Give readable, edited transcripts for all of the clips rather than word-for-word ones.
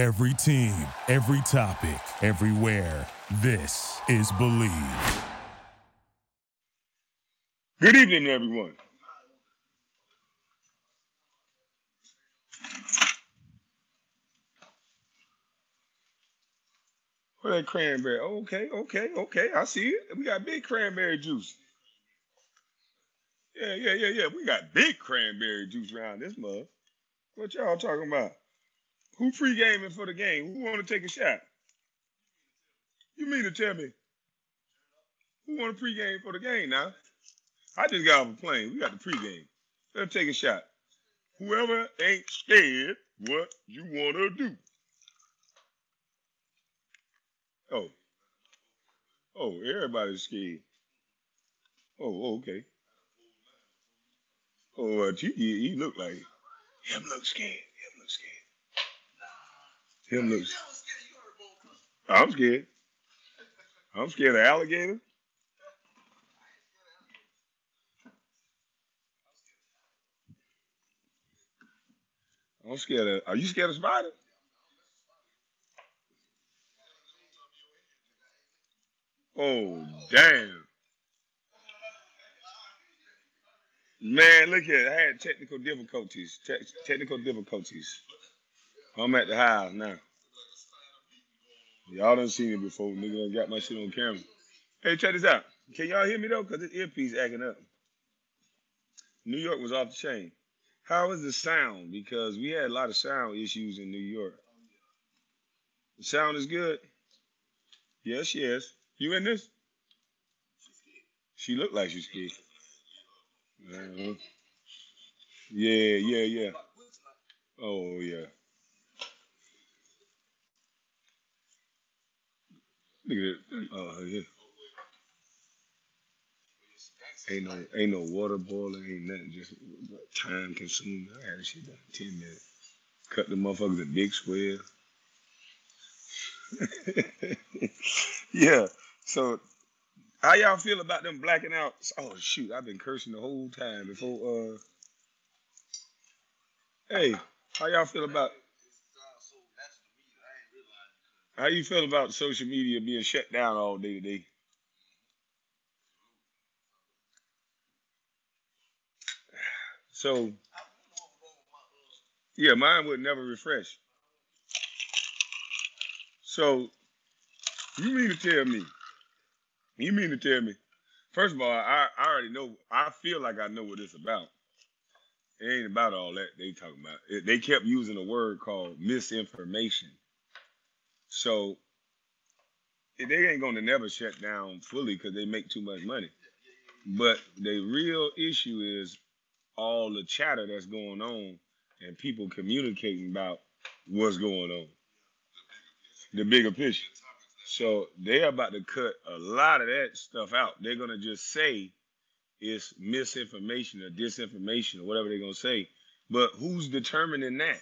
Every team, every topic, everywhere. This is Believe. Good evening, everyone. What that cranberry? Okay. I see it. We got big cranberry juice. Yeah. We got big cranberry juice around this mug. What y'all talking about? Who pre-gaming for the game? Who want to take a shot? You mean to tell me? Who want to pregame for the game now? I just got off a plane. We got the pregame. Let's take a shot. Whoever ain't scared what you want to do. Oh, everybody's scared. Oh, okay. Oh, he look like him. Look scared. Him looks. I'm scared. I'm scared of alligator. I'm scared of. Are you scared of spider? Oh damn! Man, look at it. I had technical difficulties. I'm at the house now. Y'all done seen it before. Nigga done got my shit on camera. Hey, check this out. Can y'all hear me, though? Because this earpiece acting up. New York was off the chain. How is the sound? Because we had a lot of sound issues in New York. The sound is good? Yes. You in this? She looked like she's scared. Uh-huh. Yeah. Oh, yeah. Look at it. Yeah. Ain't no water boiling, ain't nothing. Just time consuming. I had this shit done in 10 minutes. Cut the motherfuckers a big square. Yeah. So, how y'all feel about them blacking out? Oh shoot, I've been cursing the whole time before. Hey, how y'all feel about? How you feel about social media being shut down all day today? So, yeah, mine would never refresh. So, you mean to tell me, first of all, I already know, I feel like I know what it's about. It ain't about all that they talking about. They kept using a word called misinformation. So they ain't going to never shut down fully because they make too much money. But the real issue is all the chatter that's going on and people communicating about what's going on, the bigger picture. So they're about to cut a lot of that stuff out. They're going to just say it's misinformation or disinformation or whatever they're going to say. But who's determining that?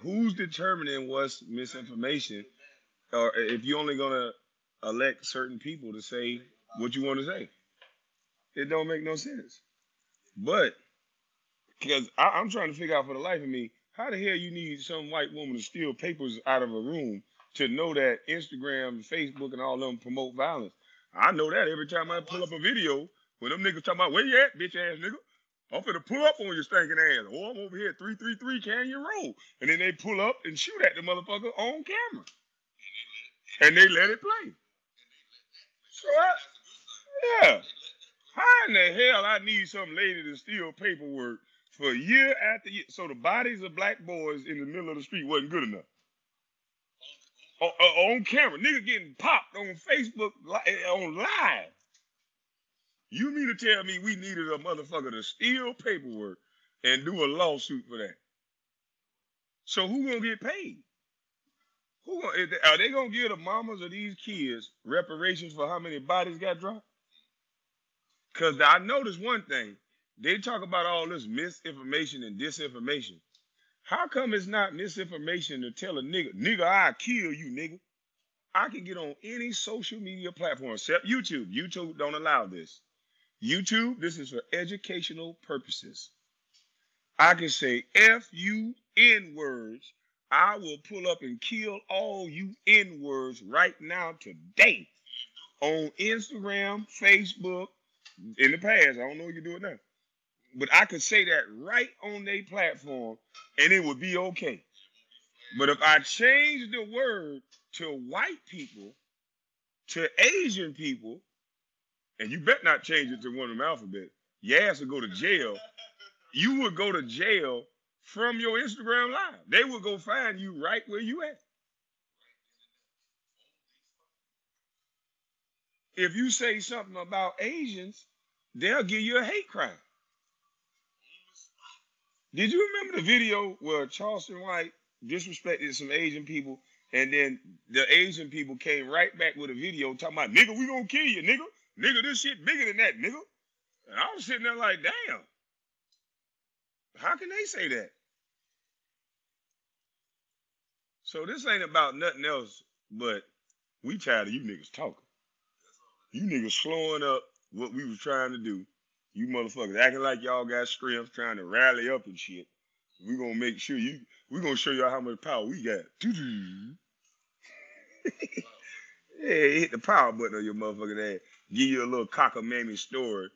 Who's determining what's misinformation, or if you're only going to elect certain people to say what you want to say? It don't make no sense. But, because I'm trying to figure out for the life of me, how the hell you need some white woman to steal papers out of a room to know that Instagram, Facebook, and all them promote violence? I know that every time I pull up a video when them niggas talking about, where you at, bitch-ass nigga? I'm finna pull up on your stinking ass. Oh, I'm over here, 333 Canyon Road. And then they pull up and shoot at the motherfucker on camera. And they let it play. So, yeah. How in the hell I need some lady to steal paperwork for year after year? So the bodies of black boys in the middle of the street wasn't good enough. On camera. Nigga getting popped on Facebook, on live. You mean to tell me we needed a motherfucker to steal paperwork and do a lawsuit for that? So who gonna get paid? Are they gonna give the mamas of these kids reparations for how many bodies got dropped? Because I noticed one thing. They talk about all this misinformation and disinformation. How come it's not misinformation to tell a nigga, I kill you, nigga? I can get on any social media platform except YouTube. YouTube don't allow this. YouTube, this is for educational purposes. I can say F-U-N words. I will pull up and kill all you N-words right now today on Instagram, Facebook. In the past, I don't know if you do it now. But I could say that right on their platform, and it would be okay. But if I change the word to white people, to Asian people, and you better not change it to one of them alphabet, your ass would go to jail. You would go to jail from your Instagram live. They would go find you right where you at. If you say something about Asians, they'll give you a hate crime. Did you remember the video where Charleston White disrespected some Asian people, and then the Asian people came right back with a video talking about, nigga, we gonna kill you, nigga. Nigga, this shit bigger than that, nigga. And I was sitting there like, damn, how can they say that? So this ain't about nothing else, but we tired of you niggas talking. You niggas slowing up what we was trying to do. You motherfuckers acting like y'all got strength, trying to rally up and shit. We're going to make sure you, we're going to show y'all how much power we got. Yeah, hit the power button on your motherfucking ass. Give you a little cockamamie story.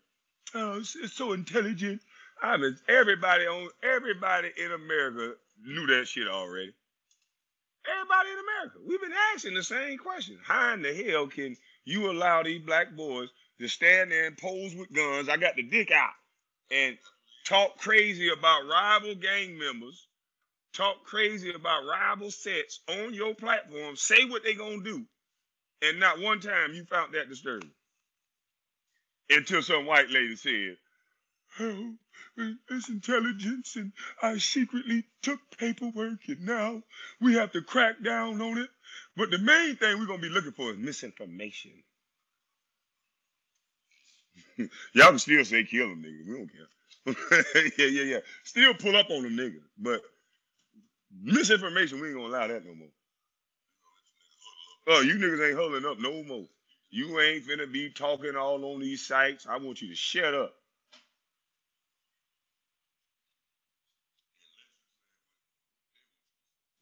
Oh, it's so intelligent. I mean, everybody in America knew that shit already. Everybody in America. We've been asking the same question. How in the hell can you allow these black boys to stand there and pose with guns, I got the dick out, and talk crazy about rival gang members, talk crazy about rival sets on your platform, say what they gonna do, and not one time you found that disturbing. Until some white lady said, oh, it's intelligence, and I secretly took paperwork, and now we have to crack down on it. But the main thing we're gonna be looking for is misinformation. Y'all can still say kill them niggas. We don't care. Yeah. Still pull up on them niggas. But misinformation, we ain't gonna allow that no more. Oh, you niggas ain't holding up no more. You ain't finna be talking all on these sites. I want you to shut up.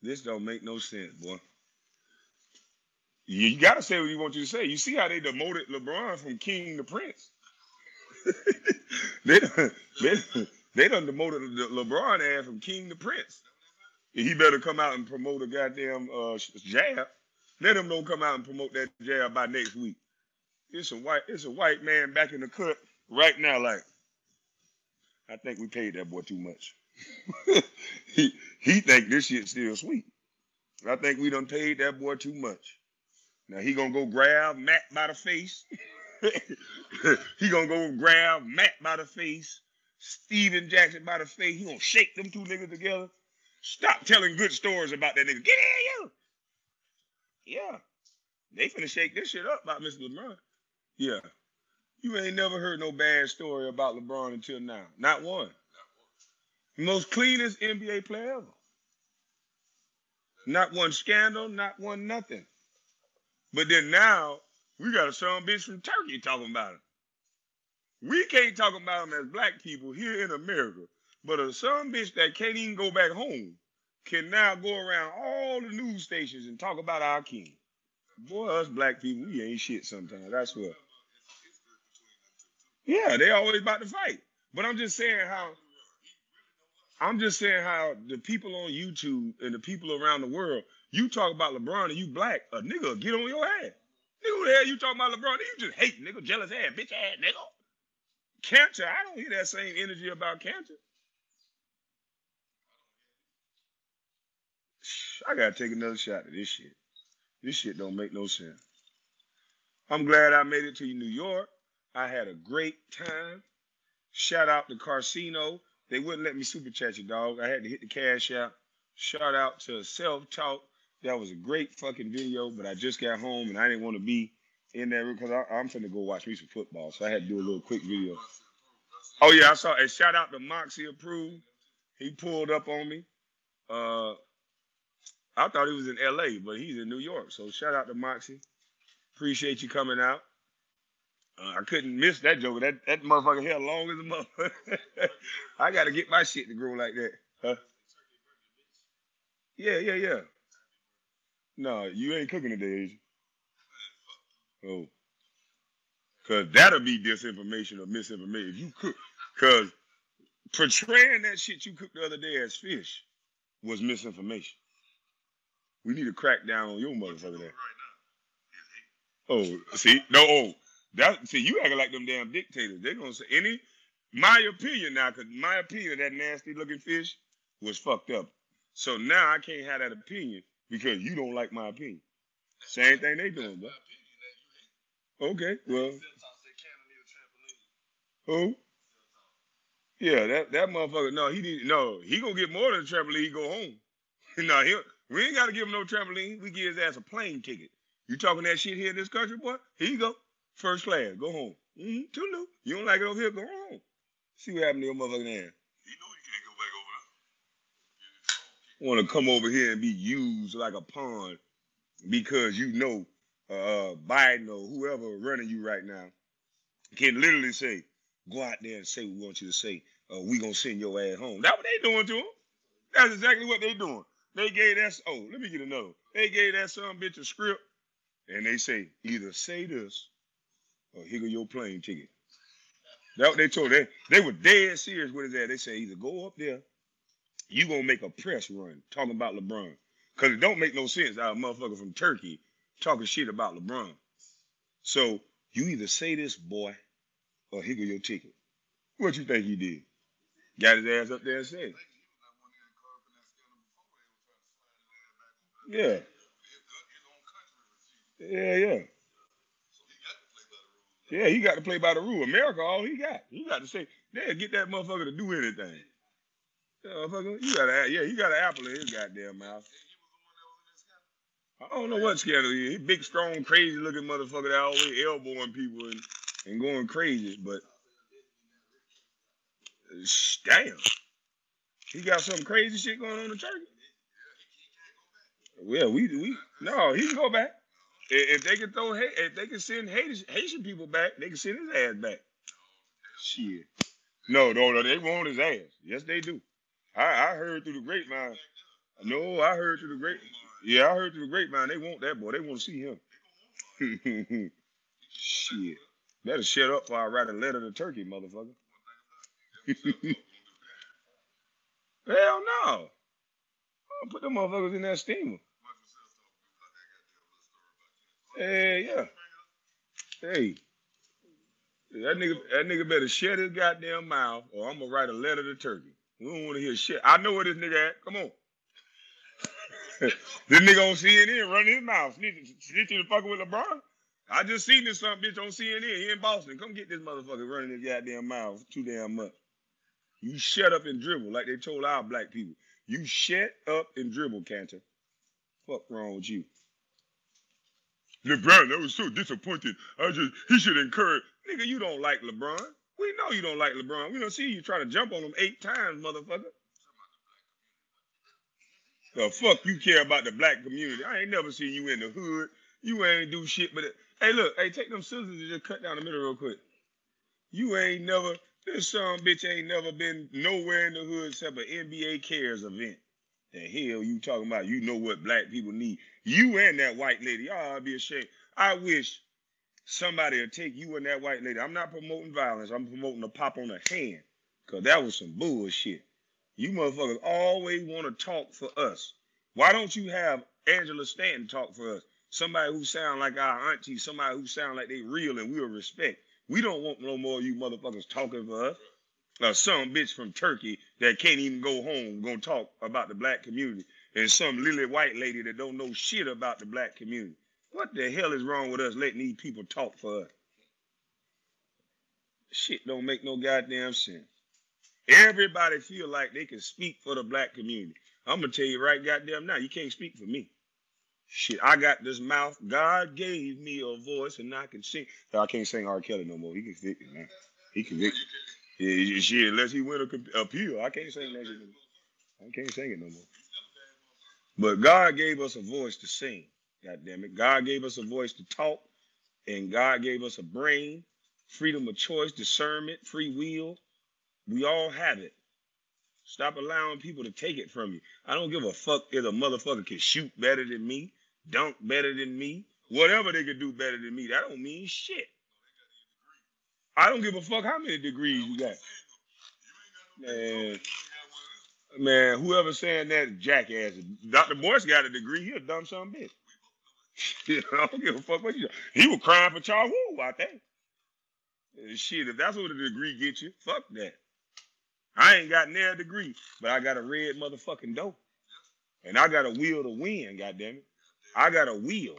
This don't make no sense, boy. You gotta say what he wants you to say. You see how they demoted LeBron from king to prince. they done demoted LeBron ass from king to prince. He better come out and promote a goddamn jab. Let him don't come out and promote that jab by next week. It's a white man back in the cut right now. Like, I think we paid that boy too much. he think this shit's still sweet. I think we done paid that boy too much. Now he gonna go grab Matt by the face. He gonna go grab Matt by the face, Steven Jackson by the face. He gonna shake them two niggas together. Stop telling good stories about that nigga. Get in, you. Yeah. They finna shake this shit up about Mr. LeBron. Yeah. You ain't never heard no bad story about LeBron until now. Not one. Most cleanest NBA player ever. Not one scandal, not one nothing. But then now, we got a son bitch from Turkey talking about him. We can't talk about him as black people here in America. But a son bitch that can't even go back home can now go around all the news stations and talk about our king. Boy, us black people, we ain't shit sometimes. That's what. Yeah, they always about to fight. But I'm just saying how the people on YouTube and the people around the world, you talk about LeBron and you black, a nigga get on your ass. Nigga, who the hell you talking about LeBron? You just hate, nigga, jealous ass, bitch ass, nigga. Cancer, I don't hear that same energy about cancer. I gotta take another shot at this shit. This shit don't make no sense. I'm glad I made it to New York. I had a great time. Shout out to Carcino. They wouldn't let me super chat you, dog. I had to hit the cash out. Shout out to Self Talk. That was a great fucking video, but I just got home and I didn't want to be in that room because I'm finna go watch me some football. So I had to do a little quick video. Oh, yeah, I saw a shout out to Moxie Approved. He pulled up on me. I thought he was in LA, but he's in New York. So shout out to Moxie. Appreciate you coming out. I couldn't miss that joke. That motherfucker hair long as a motherfucker. I got to get my shit to grow like that. Huh? Yeah. No, you ain't cooking today, is you? Oh. Because that'll be disinformation or misinformation if you cook. Because portraying that shit you cooked the other day as fish was misinformation. We need to crack down on your motherfucker there. Oh, see? No, oh. That, see, you acting like them damn dictators. They're going to say any... My opinion now, because my opinion of that nasty-looking fish was fucked up. So now I can't have that opinion because you don't like my opinion. Same thing they doing, bro. Okay, well. Who? Yeah, that motherfucker. No, he gonna get more than a trampoline. He go home. No, we ain't gotta give him no trampoline. We give his ass a plane ticket. You talking that shit here in this country, boy? Here you go, first class. Go home. Too new. You don't like it over here? Go home. See what happened to your motherfucking ass. You know you can't go back over there. Want to come over here and be used like a pawn because you know Biden or whoever running you right now can literally say, go out there and say what we want you to say. We going to send your ass home. That's what they doing to him. That's exactly what they doing. They gave that, oh, let me get another. They gave that son bitch a script, and they say, either say this or here go your plane ticket. That's what they told him. They were dead serious with his ass. They say, either go up there, you gonna make a press run talking about LeBron. Cause it don't make no sense out of a motherfucker from Turkey talking shit about LeBron. So you either say this, boy, or here go your ticket. What you think he did? Got his ass up there and said it. Yeah. Yeah. Yeah, he got to play by the rule. America, all he got. He got to say, yeah, get that motherfucker to do anything. You got an apple in his goddamn mouth. I don't know what scandal he is. He big, strong, crazy-looking motherfucker that always elbowing people and going crazy, but damn. He got some crazy shit going on in Turkey. Well, no, he can go back. If they can send Haitian people back, they can send his ass back. Shit. No, they want his ass. Yes, they do. I heard through the grapevine. No, I heard through the grapevine. Yeah, I heard through the grapevine. They want that boy. They want to see him. Shit. Better shut up before I write a letter to Turkey, motherfucker. Hell no. I'll put them motherfuckers in that steamer. Hey, yeah. Hey. That nigga better shut his goddamn mouth or I'm going to write a letter to Turkey. We don't want to hear shit. I know where this nigga at. Come on. This nigga on CNN running his mouth. Snitching the fucking with LeBron. I just seen this son bitch on CNN here in Boston. Come get this motherfucker running his goddamn mouth too damn much. You shut up and dribble like they told our black people. You shut up and dribble, Cantor. Fuck wrong with you. LeBron, I was so disappointed. He should encourage. Nigga, you don't like LeBron. We know you don't like LeBron. We don't see you trying to jump on him 8 times, motherfucker. The fuck you care about the black community? I ain't never seen you in the hood. You ain't do shit but it. Hey, look. Hey, take them scissors and just cut down the middle real quick. You ain't never... This son bitch ain't never been nowhere in the hood except an NBA Cares event. The hell you talking about? You know what black people need. You and that white lady. Y'all be ashamed. I wish... somebody will take you and that white lady. I'm not promoting violence. I'm promoting a pop on the hand. Because that was some bullshit. You motherfuckers always want to talk for us. Why don't you have Angela Stanton talk for us? Somebody who sound like our auntie. Somebody who sound like they real and we'll respect. We don't want no more of you motherfuckers talking for us. Some bitch from Turkey that can't even go home going to talk about the black community. And some lily white lady that don't know shit about the black community. What the hell is wrong with us letting these people talk for us? Shit don't make no goddamn sense. Everybody feel like they can speak for the black community. I'm going to tell you right goddamn now, you can't speak for me. Shit, I got this mouth. God gave me a voice and I can sing. No, I can't sing R. Kelly no more. He convicted, man. He convicted. Yeah, shit, unless he win an appeal. I can't sing that shit no more. I can't sing it no more. But God gave us a voice to sing. God damn it. God gave us a voice to talk, and God gave us a brain, freedom of choice, discernment, free will. We all have it. Stop allowing people to take it from you. I don't give a fuck if a motherfucker can shoot better than me, dunk better than me, whatever they can do better than me. That don't mean shit. I don't give a fuck how many degrees you got. Man, whoever saying that is jackass. Dr. Morse got a degree. He a dumb son of a bitch. I don't give a fuck what you do. He was crying for Char Woo out there. Shit, if that's what a degree gets you, fuck that. I ain't got near a degree, but I got a red motherfucking dope. And I got a will to win, goddammit. I got a will.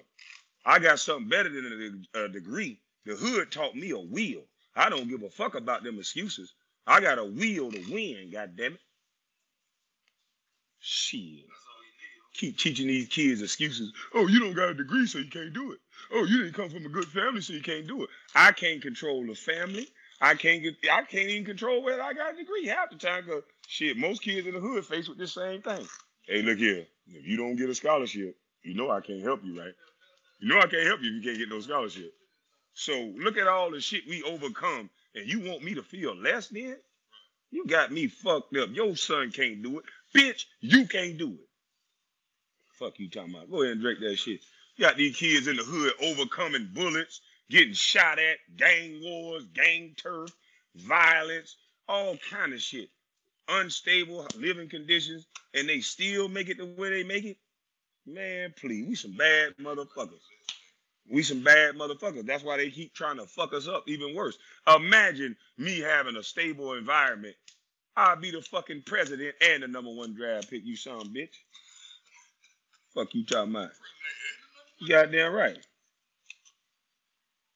I got something better than a degree. The hood taught me a will. I don't give a fuck about them excuses. I got a will to win, goddammit. Shit. Keep teaching these kids excuses. Oh, you don't got a degree, so you can't do it. Oh, you didn't come from a good family, so you can't do it. I can't control the family. I can't even control whether I got a degree half the time, because shit, most kids in the hood face with this same thing. Hey, look here. If you don't get a scholarship, you know I can't help you, right? You know I can't help you if you can't get no scholarship. So look at all the shit we overcome, and you want me to feel less than? You got me fucked up. Your son can't do it. Bitch, you can't do it. Fuck you talking about. Go ahead and drink that shit. You got these kids in the hood overcoming bullets, getting shot at, gang wars, gang turf, violence, all kind of shit. Unstable living conditions, and they still make it the way they make it? Man, please, we some bad motherfuckers. We some bad motherfuckers. That's why they keep trying to fuck us up even worse. Imagine me having a stable environment. I'll be the fucking president and the #1 draft pick, you son of a bitch. Fuck you talking about. You goddamn right.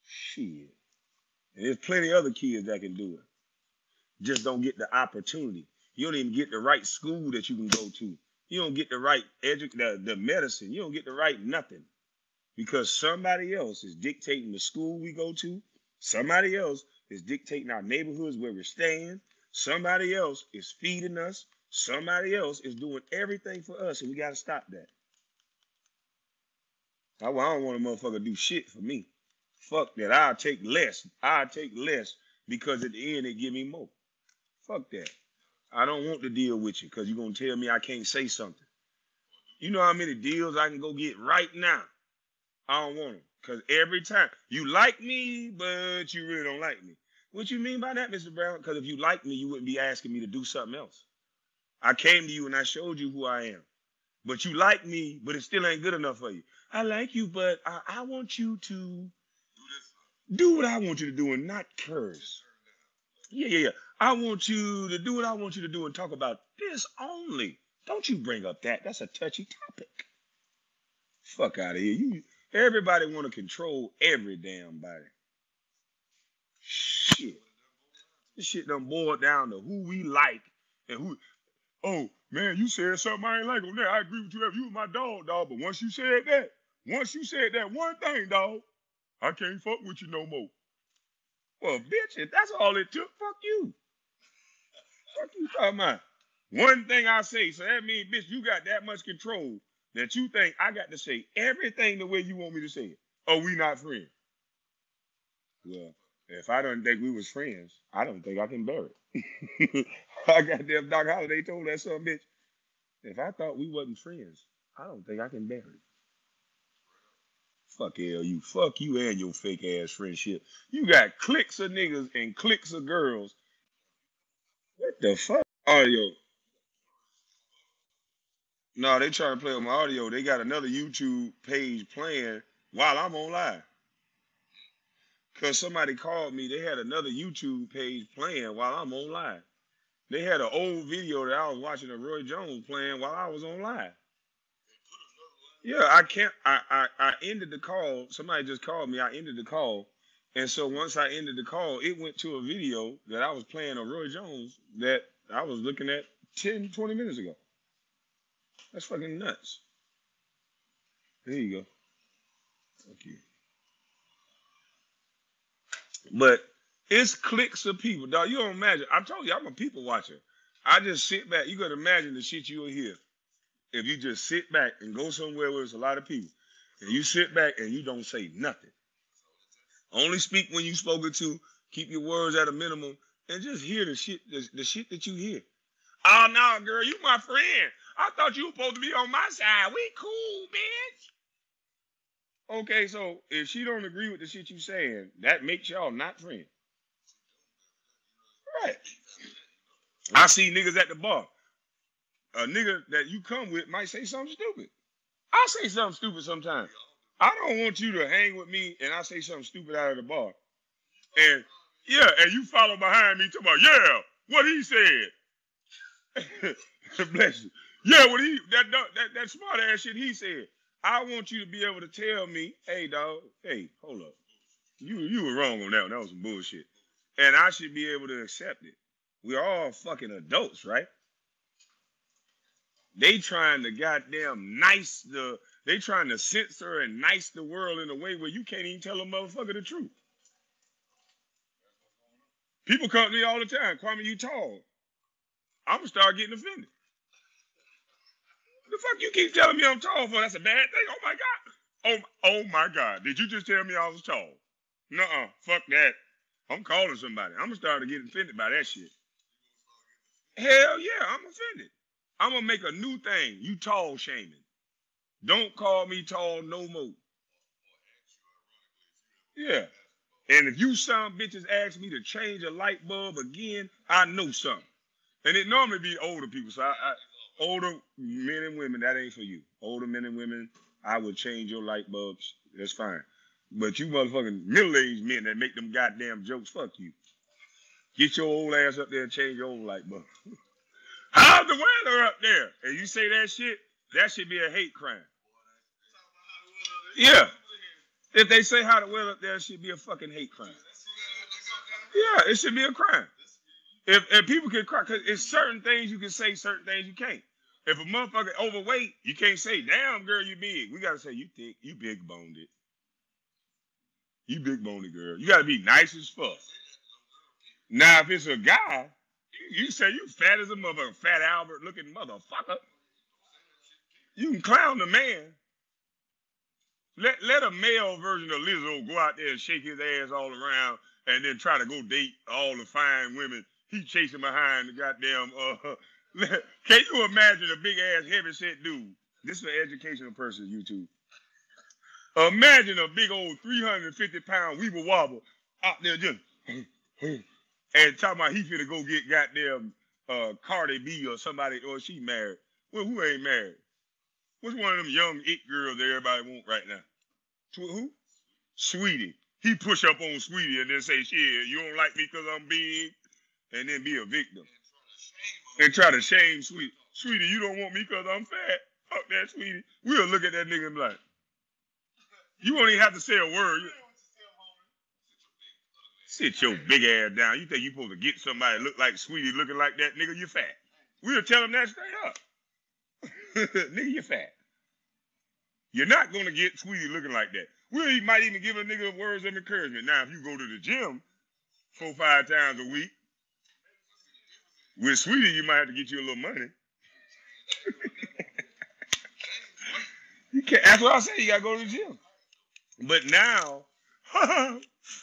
Shit. And there's plenty of other kids that can do it. Just don't get the opportunity. You don't even get the right school that you can go to. You don't get the right the medicine. You don't get the right nothing. Because somebody else is dictating the school we go to. Somebody else is dictating our neighborhoods where we're staying. Somebody else is feeding us. Somebody else is doing everything for us, and we got to stop that. I don't want a motherfucker to do shit for me. Fuck that. I'll take less. I'll take less because at the end they give me more. Fuck that. I don't want to deal with you because you're going to tell me I can't say something. You know how many deals I can go get right now? I don't want them because every time you like me, but you really don't like me. What you mean by that, Mr. Brown? Because if you liked me, you wouldn't be asking me to do something else. I came to you and I showed you who I am. But you like me, but it still ain't good enough for you. I like you, but I want you to do what I want you to do and not curse. Yeah. I want you to do what I want you to do and talk about this only. Don't you bring up that. That's a touchy topic. Fuck out of here. Everybody want to control every damn body. Shit. This shit done boiled down to who we like and who... Oh, man, you said something I ain't like on that. I agree with you. You was my dog, dog. But once you said that one thing, dog, I can't fuck with you no more. Well, bitch, if that's all it took, fuck you. Fuck you talking about. One thing I say, so that means, bitch, you got that much control that you think I got to say everything the way you want me to say it. Oh, we not friends. Well, if I don't think we was friends, I don't think I can bear it. I goddamn Doc Holliday told that son of a bitch, if I thought we wasn't friends, I don't think I can bear it. Fuck LU. Fuck you and your fake ass friendship. You got cliques of niggas and cliques of girls. What the fuck? Audio. No, they trying to play with my audio. They got another YouTube page playing while I'm on live. Because somebody called me, they had another YouTube page playing while I'm on live. They had an old video that I was watching of Roy Jones playing while I was on live. Yeah, I ended the call. Somebody just called me. I ended the call. And so once I ended the call, it went to a video that I was playing of Roy Jones that I was looking at 10, 20 minutes ago. That's fucking nuts. There you go. Thank you. But it's cliques of people, dog. You don't imagine. I told you, I'm a people watcher. I just sit back. You got to imagine the shit you'll hear if you just sit back and go somewhere where there's a lot of people. And you sit back and you don't say nothing. Only speak when you spoken to. Keep your words at a minimum. And just hear the shit that you hear. Oh, no, girl, you my friend. I thought you were supposed to be on my side. We cool, bitch. Okay, so if she don't agree with the shit you saying, that makes y'all not friends. Right. I see niggas at the bar. A nigga that you come with might say something stupid. I say something stupid sometimes. I don't want you to hang with me and I say something stupid out of the bar. And, yeah, and you follow behind me talking about, yeah, what he said. Bless you. Yeah, what he, that smart ass shit he said. I want you to be able to tell me, hey, dog, hey, hold up. You were wrong on that one. That was some bullshit. And I should be able to accept it. We're all fucking adults, right? They trying to goddamn nice the, they trying to censor and nice the world in a way where you can't even tell a motherfucker the truth. People come to me all the time, Kwame, you tall. I'm gonna start getting offended. The fuck you keep telling me I'm tall for? That's a bad thing. Oh my God. Oh my God. Did you just tell me I was tall? Nuh-uh. Fuck that. I'm calling somebody. I'm gonna start to get offended by that shit. Hell yeah, I'm offended. I'm gonna make a new thing. You tall shaming. Don't call me tall no more. Yeah. And if you some bitches ask me to change a light bulb again, I know something. And it normally be older people. So older men and women, that ain't for you. Older men and women, I would change your light bulbs. That's fine. But you motherfucking middle-aged men that make them goddamn jokes, fuck you. Get your old ass up there and change your old light bulb. How's the weather up there? And you say that should be a hate crime. Yeah. If they say how the weather up there, it should be a fucking hate crime. Yeah, it should be a crime. If people can cry, because it's certain things you can say, certain things you can't. If a motherfucker overweight, you can't say, damn, girl, you big. We got to say, you thick, you big-boned it. You big-boned girl. You got to be nice as fuck. Now, if it's a guy, you say you fat as a motherfucker, Fat Albert looking motherfucker. You can clown the man. Let a male version of Lizzo go out there and shake his ass all around and then try to go date all the fine women. He chasing behind the goddamn, can you imagine a big ass heavy set dude? This is an educational person, YouTube. Imagine a big old 350 pound weeble wobble out there just, and talking about he finna go get goddamn Cardi B or somebody, or she married. Well, who ain't married? What's one of them young it girls that everybody want right now? Who? Sweetie. He push up on Sweetie and then say, shit, you don't like me because I'm big? And then be a victim. And try to shame Sweetie. Sweetie, you don't want me because I'm fat. Fuck that, Sweetie. We'll look at that nigga and be like, you won't even have to say a word. Sit your big ass down. You think you supposed to get somebody that look like Sweetie looking like that? Nigga, you fat. We'll tell him that straight up. Nigga, you're fat. You're not going to get Sweetie looking like that. We might even give a nigga words of encouragement. Now, if you go to the gym 4 or 5 times a week, with Sweetie, you might have to get you a little money. You can't, that's what I say. You got to go to the gym. But now,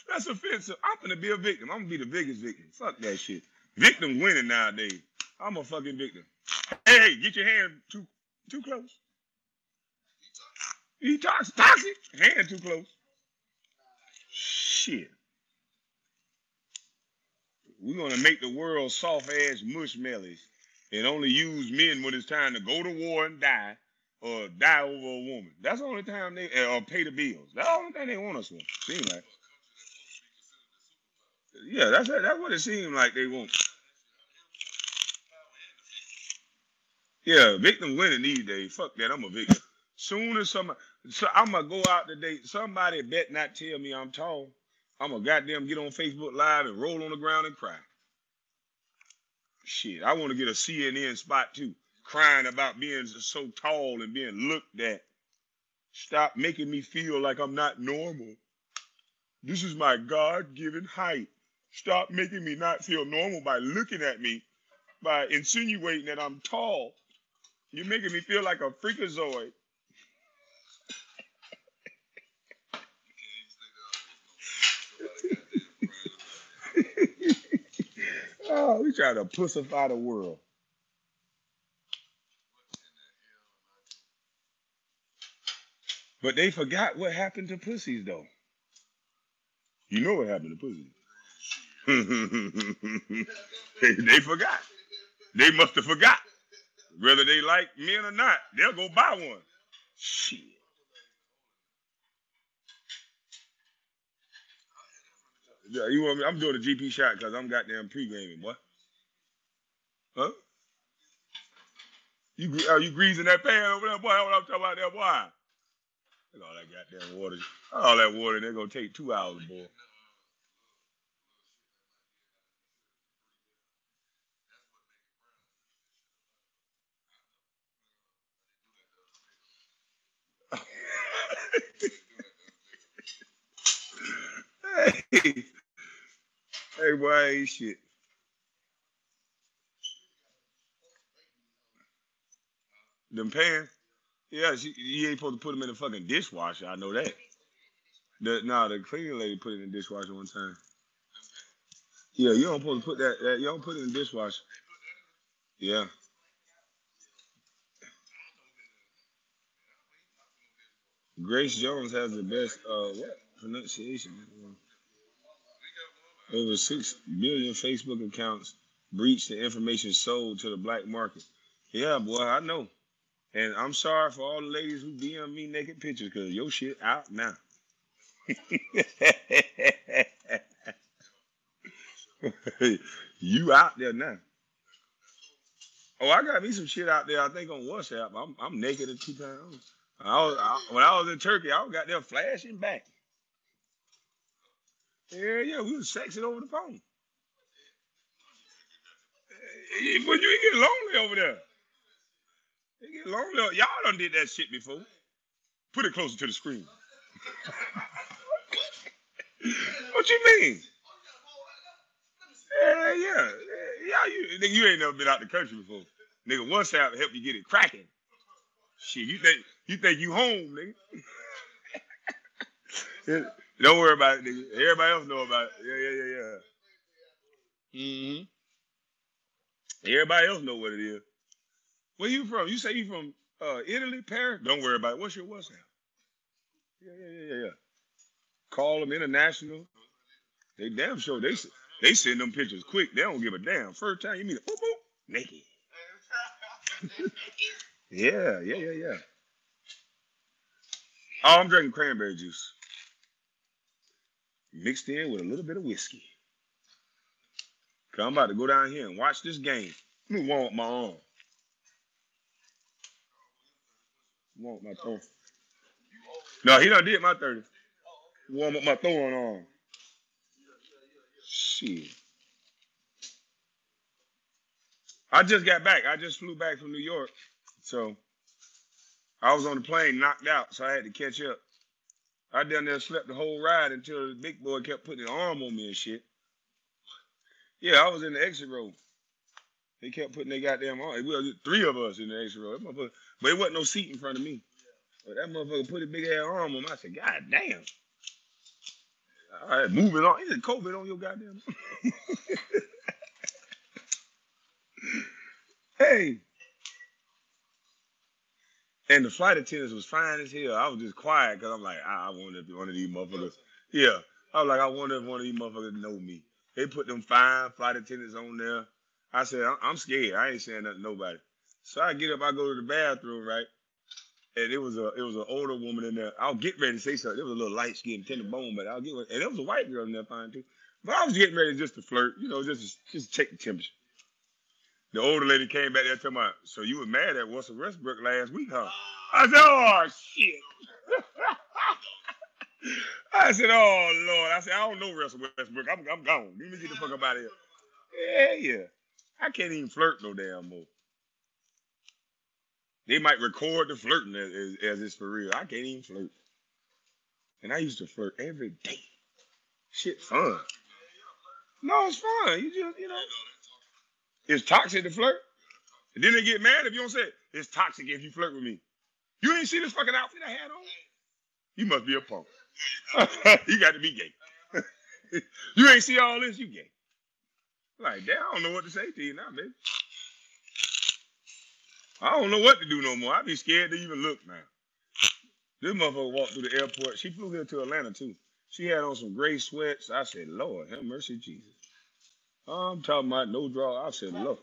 that's offensive. I'm going to be a victim. I'm going to be the biggest victim. Fuck that shit. Victims winning nowadays. I'm a fucking victim. Hey, get your hand too close. He toxic. Hand too close. Shit. We're going to make the world soft-ass mushmellies and only use men when it's time to go to war and die or die over a woman. That's the only time they, or pay the bills. That's the only thing they want us for. Seems like. Yeah, that's what it seems like they want. Yeah, victim winning these days. Fuck that, I'm a victim. Soon as somebody, so I'm going to go out to date. Somebody bet not tell me I'm tall. I'm going to goddamn get on Facebook Live and roll on the ground and cry. Shit, I want to get a CNN spot too. Crying about being so tall and being looked at. Stop making me feel like I'm not normal. This is my God-given height. Stop making me not feel normal by looking at me, by insinuating that I'm tall. You're making me feel like a freakazoid. Oh, we try to pussify the world. But they forgot what happened to pussies, though. You know what happened to pussies. They forgot. They must have forgot. Whether they like men or not, they'll go buy one. Shit. Yeah, you want me? I'm doing a GP shot because I'm goddamn pre-gaming, boy. Huh? You greasing that pan over there, boy? That's what I'm talking about there, boy. Look at all that goddamn water. All that water, they're going to take 2 hours, boy. Hey. Hey, boy, I ain't shit. Them pans? Yeah, you ain't supposed to put them in the fucking dishwasher. I know that. The cleaning lady put it in the dishwasher one time. Yeah, you don't supposed to put that. You don't put it in the dishwasher. Yeah. Grace Jones has the best pronunciation. Over 6 million Facebook accounts breached the information sold to the black market. Yeah, boy, I know. And I'm sorry for all the ladies who DM me naked pictures, because your shit out now. You out there now. Oh, I got me some shit out there, I think, on WhatsApp. I'm naked at 2 pounds. When I was in Turkey, I got there flashing back. Yeah, we was sexing over the phone. But you get lonely over there. They get lonely. Y'all done did that shit before. Put it closer to the screen. What you mean? Yeah. Nigga, you ain't never been out the country before. Nigga, one side help you get it cracking. Shit, you think you home, nigga. Yeah, don't worry about it, nigga. Everybody else know about it. Yeah. Mm-hmm. Everybody else know what it is. Where you from? You say you from Italy, Paris? Don't worry about it. What's your WhatsApp? Yeah. Call them international. They damn sure. They send them pictures quick. They don't give a damn. First time you meet a boop, naked. Yeah. Oh, I'm drinking cranberry juice. Mixed in with a little bit of whiskey. Cause I'm about to go down here and watch this game. Let me warm up my arm. Warm up my throw. No, he done did my 30. Warm up my throwing arm. Shit. I just got back. I just flew back from New York. So I was on the plane knocked out, so I had to catch up. I down there slept the whole ride until the big boy kept putting his arm on me and shit. Yeah, I was in the exit row. They kept putting their goddamn arm. Well, three of us in the exit row. But it wasn't no seat in front of me. But that motherfucker put a big ass arm on me. I said, God damn. All right, moving on. Is it COVID on your goddamn? Hey. And the flight attendants was fine as hell. I was just quiet because I'm like, I wonder if one of these motherfuckers. Yeah. I was like, I wonder if one of these motherfuckers know me. They put them fine flight attendants on there. I said, I'm scared. I ain't saying nothing to nobody. So I get up, I go to the bathroom, right? And it was an older woman in there. I'll get ready to say something. It was a little light skin, tender bone, but I'll get ready. And there was a white girl in there fine too. But I was getting ready just to flirt, just to check the temperature. The older lady came back there talking about, so you were mad at Russell Westbrook last week, huh? I said, oh, shit. I said, oh, Lord. I said, I don't know Russell Westbrook. I'm gone. Let me get the fuck up out of here. Yeah. I can't even flirt no damn more. They might record the flirting as it's for real. I can't even flirt. And I used to flirt every day. Shit fun. No, it's fun. You just, it's toxic to flirt. And then they get mad if you don't say it. It's toxic if you flirt with me. You ain't see this fucking outfit I had on? You must be a punk. You got to be gay. You ain't see all this? You gay. Like, damn, I don't know what to say to you now, baby. I don't know what to do no more. I be scared to even look now. This motherfucker walked through the airport. She flew here to Atlanta, too. She had on some gray sweats. I said, Lord, have mercy, Jesus. I'm talking about no draw. I said, Lord.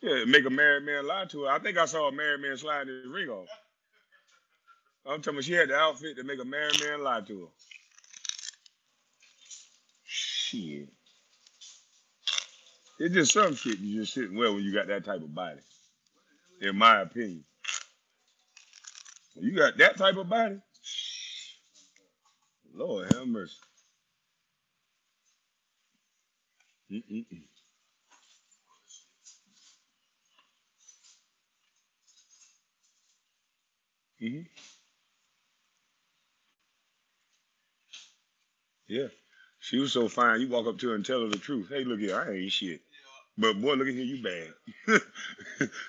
Yeah, make a married man lie to her. I think I saw a married man slide his ring off. I'm telling you, she had the outfit to make a married man lie to her. Shit. It's just some shit you just sitting well when you got that type of body, in my opinion. When you got that type of body, Lord have mercy. Yeah. She was so fine, you walk up to her and tell her the truth. Hey, look here, I ain't shit. But boy, look at here, you bad.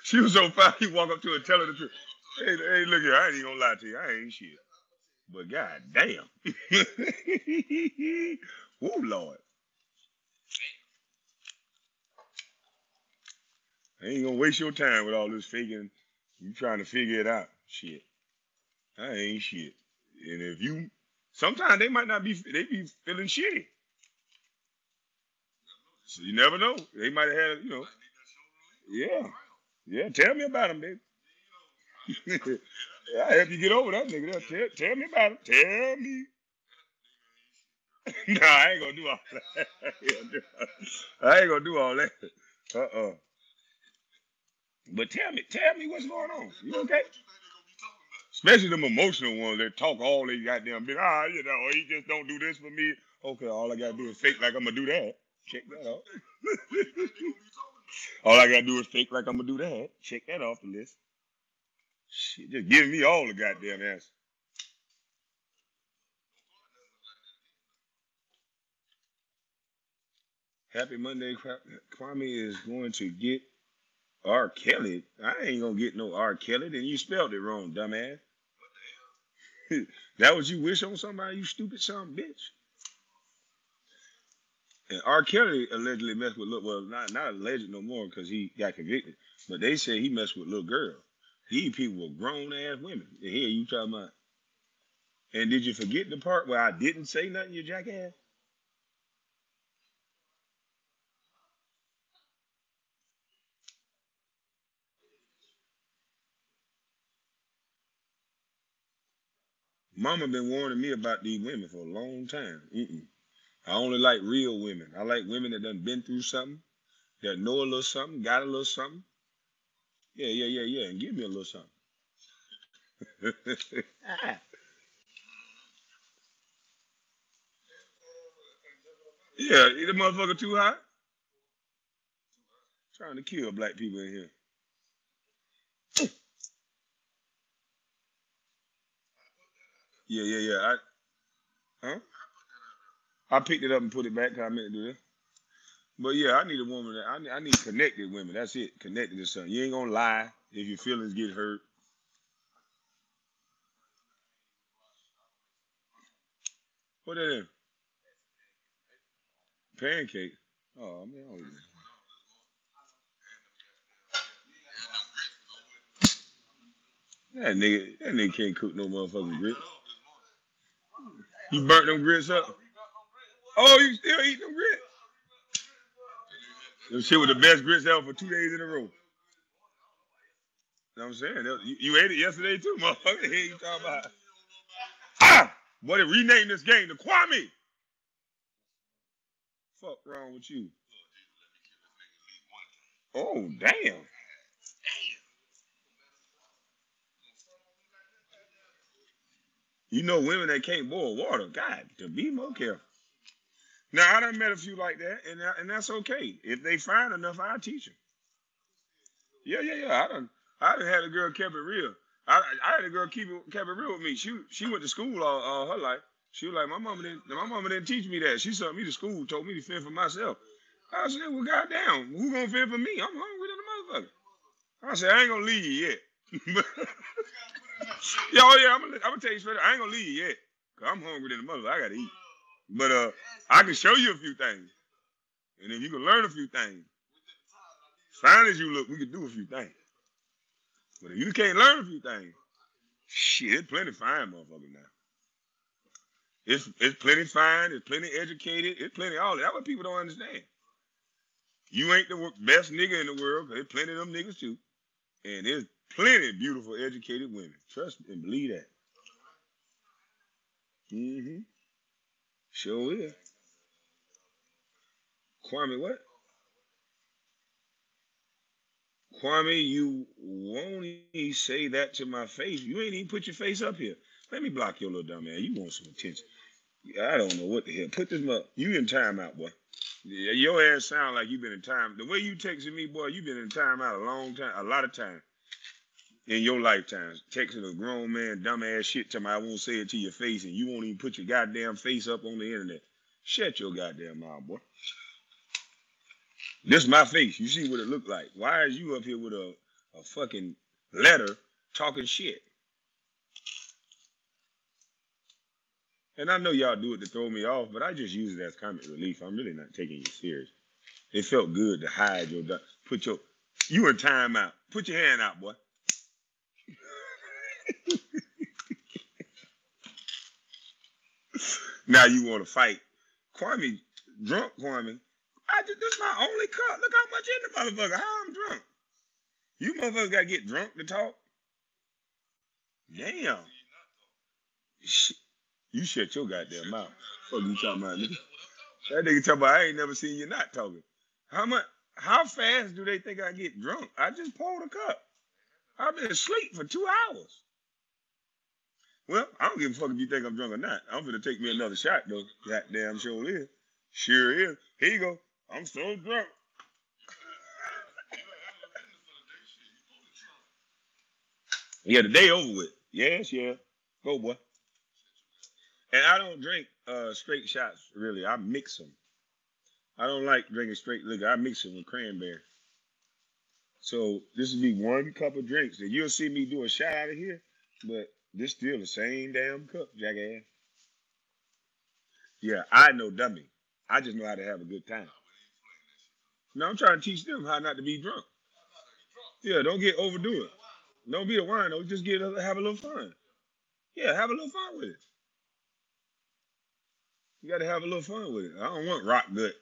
She was so fine, you walk up to her and tell her the truth. Hey, hey, look here, I ain't even gonna lie to you, I ain't shit. But god damn. Oh Lord. I ain't gonna waste your time with all this figuring. You trying to figure it out. Shit. I ain't shit. And if you sometimes they might not be, they be feeling shitty. So you never know. They might have had, you know. Yeah. Yeah, tell me about them, baby. I'll help you get over that nigga. Tell me about him. Tell me. Nah, I ain't gonna do all that. I ain't gonna do all that. Uh-uh. But tell me what's going on. You okay? Especially them emotional ones that talk all they goddamn business. Ah, you know, or he just don't do this for me. Okay, all I gotta do is fake like I'm gonna do that. Check that off. All I gotta do is fake like I'm gonna do that. Check that off the list. Shit, just give me all the goddamn answer. Happy Monday, Kwame is going to get R. Kelly. I ain't gonna get no R. Kelly. Then you spelled it wrong, dumbass. What the hell? That was you wish on somebody, you stupid son of a bitch. And R. Kelly allegedly messed with little, well, not alleged no more because he got convicted. But they said he messed with little girls. These people were grown ass women. And here you talking about. And did you forget the part where I didn't say nothing, you jackass? Mama been warning me about these women for a long time. I only like real women. I like women that done been through something, that know a little something, got a little something. Yeah, and give me a little something. Yeah, is the motherfucker too hot? Trying to kill black people in here. Yeah. I picked it up and put it back because I meant to do that. But yeah, I need a woman that I need connected women. That's it. Connected to something. You ain't gonna lie if your feelings get hurt. What that is? Pancake. Oh, I mean, I don't know. That nigga can't cook no motherfucking grits. You burnt them grits up? Oh, you still eat them grits? Them shit was the best grits ever for 2 days in a row. You know what I'm saying? You ate it yesterday too, motherfucker. What the hell you talking about? Ah! Boy, they renamed this game to Kwame. Fuck wrong with you? Oh, damn. You know women that can't boil water. God, to be more careful. Now, I done met a few like that, and that's okay. If they find enough, I'll teach them. Yeah. I done had a girl kept it real. I had a girl kept it real with me. She went to school all her life. She was like, my mama didn't teach me that. She sent me to school, told me to fend for myself. I said, well, goddamn, who gonna fend for me? I'm hungry than a motherfucker. I said, I ain't gonna leave you yet. Yeah, I'm gonna tell you straight up, I ain't gonna leave you yet. Cause I'm hungry than a motherfucker. I gotta eat. But I can show you a few things. And then you can learn a few things. Fine as you look, we can do a few things. But if you can't learn a few things, Shit, plenty fine motherfuckers now. It's plenty fine. It's plenty educated. It's plenty all that. That's what people don't understand. You ain't the best nigga in the world, because there's plenty of them niggas too. And there's plenty of beautiful, educated women. Trust and believe that. Mm-hmm. Sure is. Kwame what? Kwame, you won't even say that to my face. You ain't even put your face up here. Let me block your little dumb man. You want some attention. I don't know what the hell. Put this mother. You in time out, boy. Your ass sound like you been in time. The way you texting me, boy, you been in time out a long time, a lot of time in your lifetime. Texting a grown man dumb ass shit to me. I won't say it to your face, and you won't even put your goddamn face up on the internet. Shut your goddamn mouth, boy. This is my face. You see what it looked like. Why is you up here with a fucking letter talking shit? And I know y'all do it to throw me off, but I just use it as comic relief. I'm really not taking you serious. It felt good to hide your... You in time out. Put your hand out, boy. Now you want to fight. Kwame, drunk Kwame. This is my only cup. Look how much in the motherfucker. How I'm drunk. You motherfuckers got to get drunk to talk. Damn. Shit. You shut your goddamn mouth. Fuck you talking about, nigga. That nigga talking about I ain't never seen you not talking. How fast do they think I get drunk? I just poured a cup. I've been asleep for 2 hours. Well, I don't give a fuck if you think I'm drunk or not. I'm gonna take me another shot though. Goddamn sure is. Sure is. Here you go. I'm so drunk. Yeah, the day over with. Yes, yeah. Go, boy. And I don't drink straight shots, really. I mix them. I don't like drinking straight liquor. I mix them with cranberry. So this would be 1 cup of drinks. And you'll see me do a shot out of here, but this still the same damn cup, jackass. Yeah, I know dummy. I just know how to have a good time. No, I'm trying to teach them how not to be drunk. Yeah, don't get overdo it. Don't be a wino. Just have a little fun. Yeah, have a little fun with it. You got to have a little fun with it. I don't want rock gut.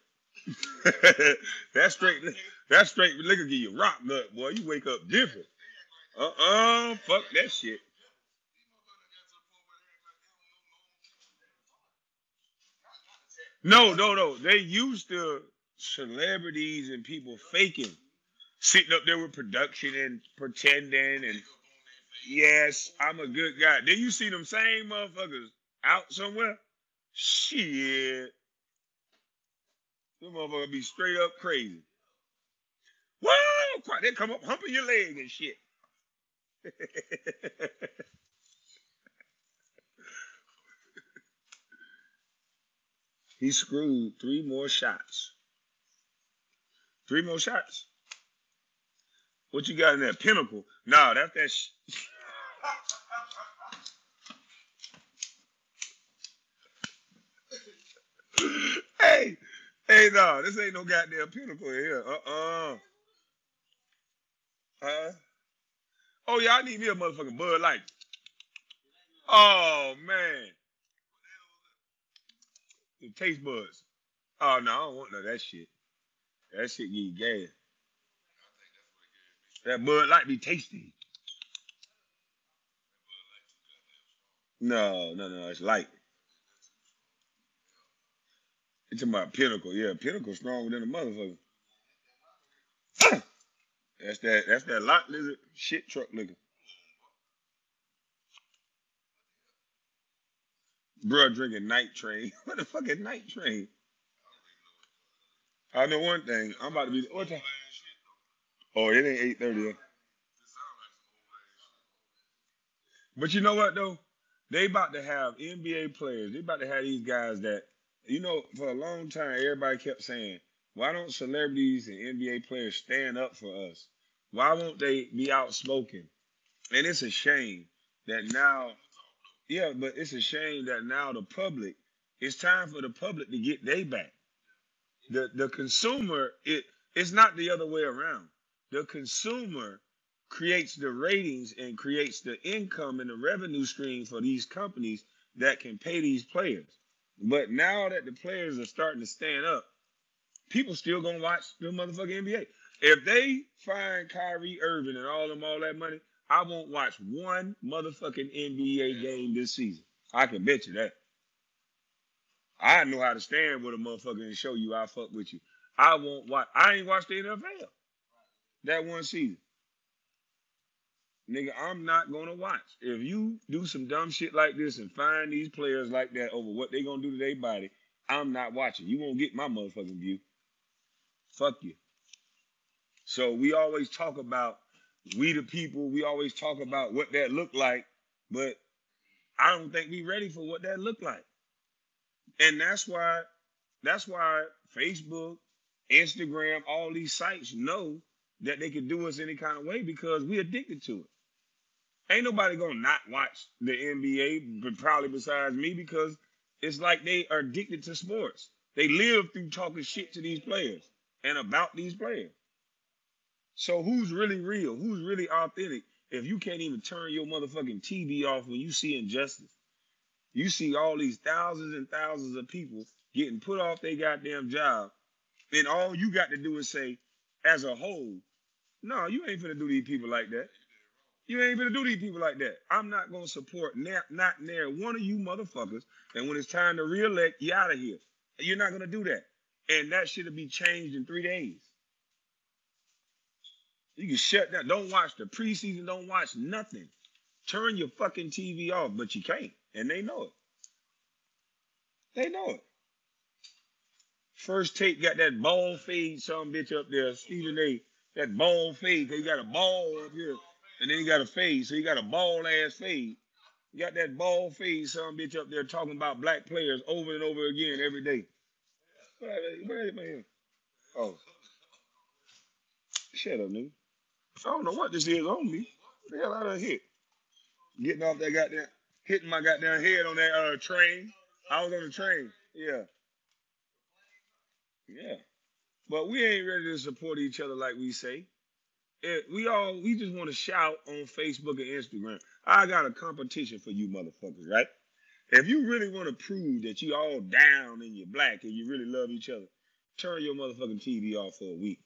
That straight liquor give you rock gut, boy. You wake up different. Fuck that shit. No. They used to celebrities and people faking. Sitting up there with production and pretending and, yes, I'm a good guy. Then you see them same motherfuckers out somewhere. Shit. Them motherfuckers be straight up crazy. Whoa! They come up humping your leg and shit. He screwed 3 more shots. 3 more shots? What you got in that pinnacle? Nah, that's that shit. Hey, no, this ain't no goddamn pinnacle here. Oh, yeah, I need me a motherfucking Bud Light. Oh, man. The taste buds. Oh, no, I don't want none of that shit. That shit give you gas. That Bud Light be tasty. No, it's light. It's about pinnacle, yeah. Pinnacle stronger than a motherfucker. That's that lot lizard shit truck liquor. Bruh drinking Night Train. What the fuck is Night Train? I know one thing. I'm about to be what time? Oh, it ain't 8:30. But you know what though? They about to have NBA players. They about to have these guys that. You know, for a long time, everybody kept saying, why don't celebrities and NBA players stand up for us? Why won't they be out smoking? And it's a shame that now, yeah, but it's a shame that now the public, it's time for the public to get their back. The consumer, it's not the other way around. The consumer creates the ratings and creates the income and the revenue stream for these companies that can pay these players. But now that the players are starting to stand up, people still going to watch the motherfucking NBA. If they find Kyrie Irving and all that money, I won't watch one motherfucking NBA game this season. I can bet you that. I know how to stand with a motherfucker and show you I fuck with you. I won't watch. I ain't watched the NFL that one season. Nigga, I'm not going to watch. If you do some dumb shit like this and find these players like that over what they going to do to their body, I'm not watching. You won't get my motherfucking view. Fuck you. So we always talk about we the people. We always talk about what that looked like, but I don't think we ready for what that looked like. And that's why Facebook, Instagram, all these sites know that they can do us any kind of way because we addicted to it. Ain't nobody gonna not watch the NBA, but probably besides me, because it's like they are addicted to sports. They live through talking shit to these players and about these players. So who's really real? Who's really authentic? If you can't even turn your motherfucking TV off when you see injustice, you see all these thousands and thousands of people getting put off their goddamn job, and all you got to do is say, as a whole, no, you ain't finna do these people like that. You ain't finna do these people like that. I'm not gonna support not near one of you motherfuckers. And when it's time to reelect, you out of here. You're not gonna do that. And that shit'll be changed in 3 days. You can shut down. Don't watch the preseason. Don't watch nothing. Turn your fucking TV off, but you can't. And they know it. They know it. First Take got that ball fade some bitch up there, Stephen A. That ball fade. They got a ball up here, and then he got a fade. So you got a ball ass fade. You got that ball fade some bitch up there talking about black players over and over again every day. Where is man? Oh, shut up, nigga. I don't know what this is on me. What the hell I done hit? Getting off that goddamn, hitting my goddamn head on that train. I was on the train. Yeah. Yeah, but we ain't ready to support each other like we say. We just want to shout on Facebook and Instagram. I got a competition for you motherfuckers, right? If you really want to prove that you all down and you're black and you really love each other, turn your motherfucking TV off for a week.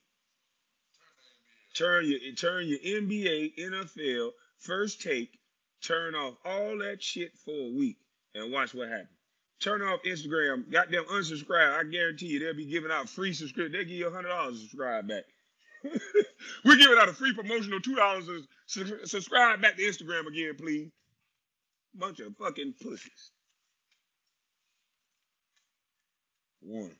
Turn your NBA, NFL, First Take, turn off all that shit for a week and watch what happens. Turn off Instagram. Goddamn unsubscribe. I guarantee you they'll be giving out free subscription. They'll give you $100 to subscribe back. We're giving out a free promotional $2 to subscribe back to Instagram again, please. Bunch of fucking pussies. One.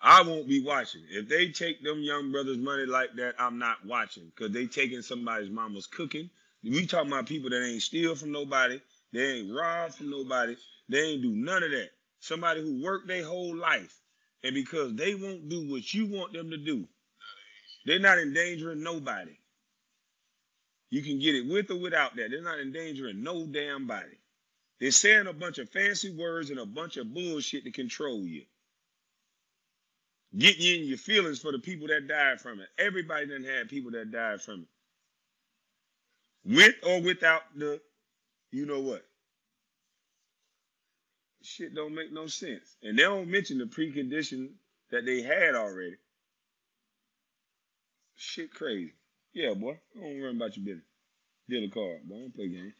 I won't be watching. If they take them young brothers' money like that, I'm not watching. Because they taking somebody's mama's cooking. We talking about people that ain't steal from nobody. They ain't robbed from nobody. They ain't do none of that. Somebody who worked their whole life. And because they won't do what you want them to do, they're not endangering nobody. You can get it with or without that. They're not endangering no damn body. They're saying a bunch of fancy words and a bunch of bullshit to control you. Getting you in your feelings for the people that died from it. Everybody done had people that died from it. With or without the... You know what? Shit don't make no sense. And they don't mention the precondition that they had already. Shit crazy. Yeah, boy. Don't worry about your business. Deal a card, boy. Don't play games.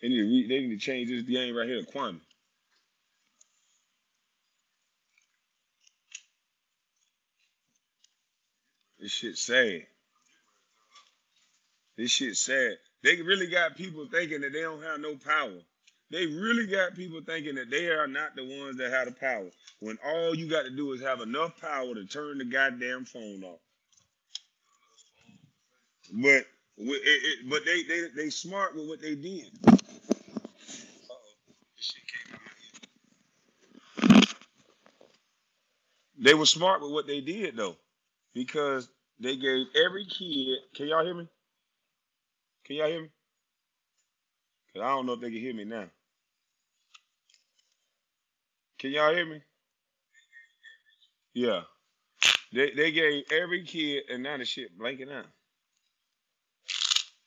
They need to change this game right here to Kwame. This shit's sad. This shit's sad. They really got people thinking that they don't have no power. They really got people thinking that they are not the ones that have the power. When all you got to do is have enough power to turn the goddamn phone off. But they smart with what they did. Uh-oh. This shit came out of my ear. They were smart with what they did, though. Because they gave every kid... Can y'all hear me? Can y'all hear me? Because I don't know if they can hear me now. Can y'all hear me? Yeah. They gave every kid, and now the shit blanking out.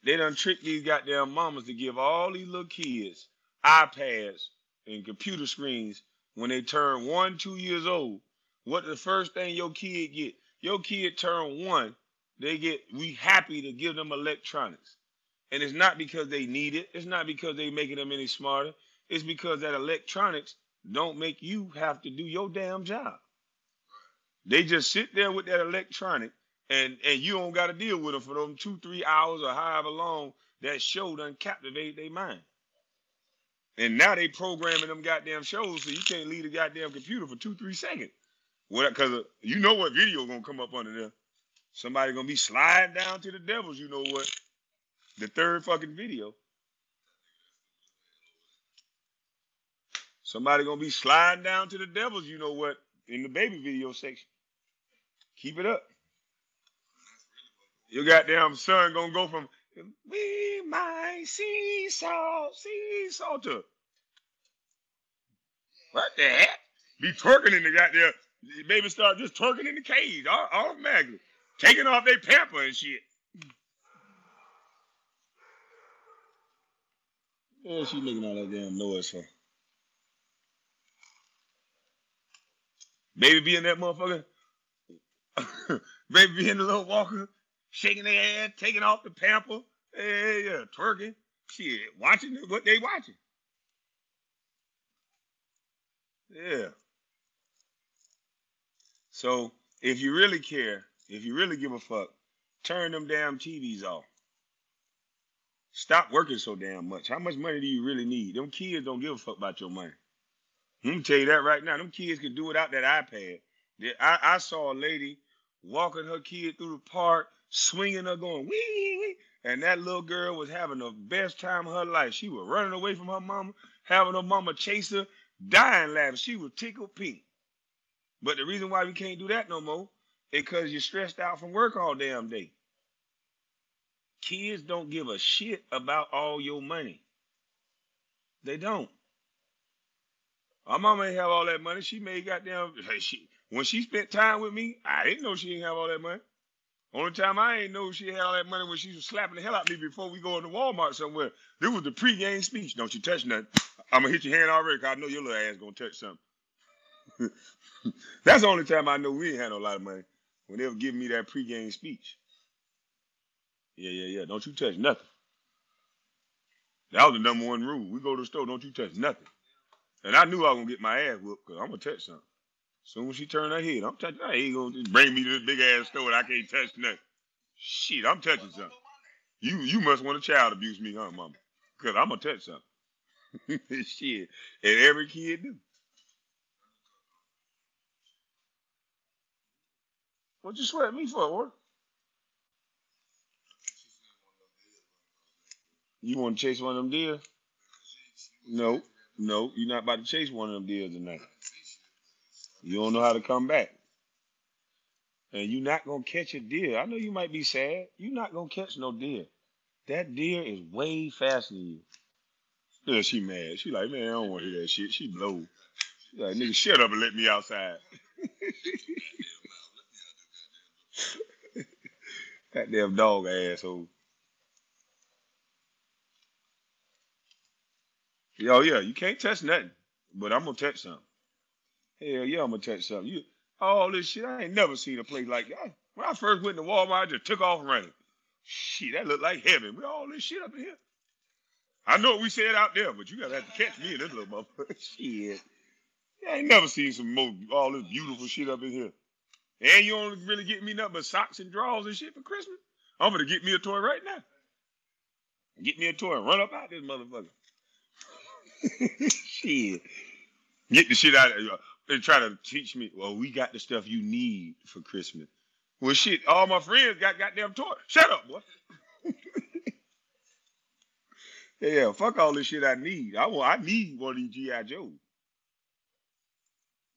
They done tricked these goddamn mamas to give all these little kids iPads and computer screens when they turn 1, 2 years old. What the first thing your kid get? Your kid turn 1, they get, we happy to give them electronics. And it's not because they need it. It's not because they making them any smarter. It's because that electronics don't make you have to do your damn job. They just sit there with that electronic and you don't got to deal with them for them 2, 3 hours or however long that show done captivate their mind. And now they programming them goddamn shows so you can't leave the goddamn computer for 2, 3 seconds. Because you know what video going to come up under there. Somebody going to be sliding down to the devils, you know what. The third fucking video. Somebody going to be sliding down to the devils, you know what, in the baby video section. Keep it up. Your goddamn son going to go from, we might seesaw to, what the heck? Be twerking in the goddamn, baby start just twerking in the cage automatically. Taking off their pamper and shit. What is she making all that damn noise for? Baby be in that motherfucker. Baby be in the little walker. Shaking their ass, taking off the pamper. Hey, yeah, twerking. Shit, watching what they watching. Yeah. So, if you really care, if you really give a fuck, turn them damn TVs off. Stop working so damn much. How much money do you really need? Them kids don't give a fuck about your money. Let me tell you that right now. Them kids can do without that iPad. I saw a lady walking her kid through the park, swinging her, going, wee, wee. And that little girl was having the best time of her life. She was running away from her mama, having her mama chase her, dying laughing. She was tickled pink. But the reason why we can't do that no more is because you're stressed out from work all damn day. Kids don't give a shit about all your money. They don't. My mama ain't have all that money. She made goddamn... when she spent time with me, I didn't know she didn't have all that money. Only time I ain't know she had all that money when she was slapping the hell out of me before we go into Walmart somewhere. This was the pregame speech. Don't you touch nothing. I'm going to hit your hand already because I know your little ass going to touch something. That's the only time I know we ain't had no lot of money. When they were giving me that pregame speech. Yeah. Don't you touch nothing. That was the #1 rule. We go to the store, don't you touch nothing. And I knew I was going to get my ass whooped because I'm going to touch something. Soon as she turned her head, I'm touching. I ain't going to just bring me to this big-ass store and I can't touch nothing. Shit, I'm touching something. You must want to child abuse me, huh, mama? Because I'm going to touch something. Shit. And every kid do. What you sweat me for, boy? You want to chase one of them deer? No, you're not about to chase one of them deer tonight. You don't know how to come back. And you're not going to catch a deer. I know you might be sad. You're not going to catch no deer. That deer is way faster than you. Yeah, she mad. She like, man, I don't want to hear that shit. She blow. She like, nigga, shut up and let me outside. Goddamn dog asshole. Oh, yeah, you can't touch nothing, but I'm going to touch something. Hell, yeah, I'm going to touch something. All this shit, I ain't never seen a place like that. When I first went to Walmart, I just took off running. Shit, that looked like heaven. We all this shit up in here. I know what we said out there, but you got to have to catch me in this little motherfucker. Shit. I ain't never seen some more, all this beautiful shit up in here. And you don't really get me nothing but socks and drawers and shit for Christmas? I'm going to get me a toy right now. Get me a toy and run up out this motherfucker. Shit. Get the shit out of here. They try to teach me, well, we got the stuff you need for Christmas. Well, shit, all my friends got goddamn toys. Shut up, boy. Yeah, fuck all this shit I need. I need one of these G.I. Joes.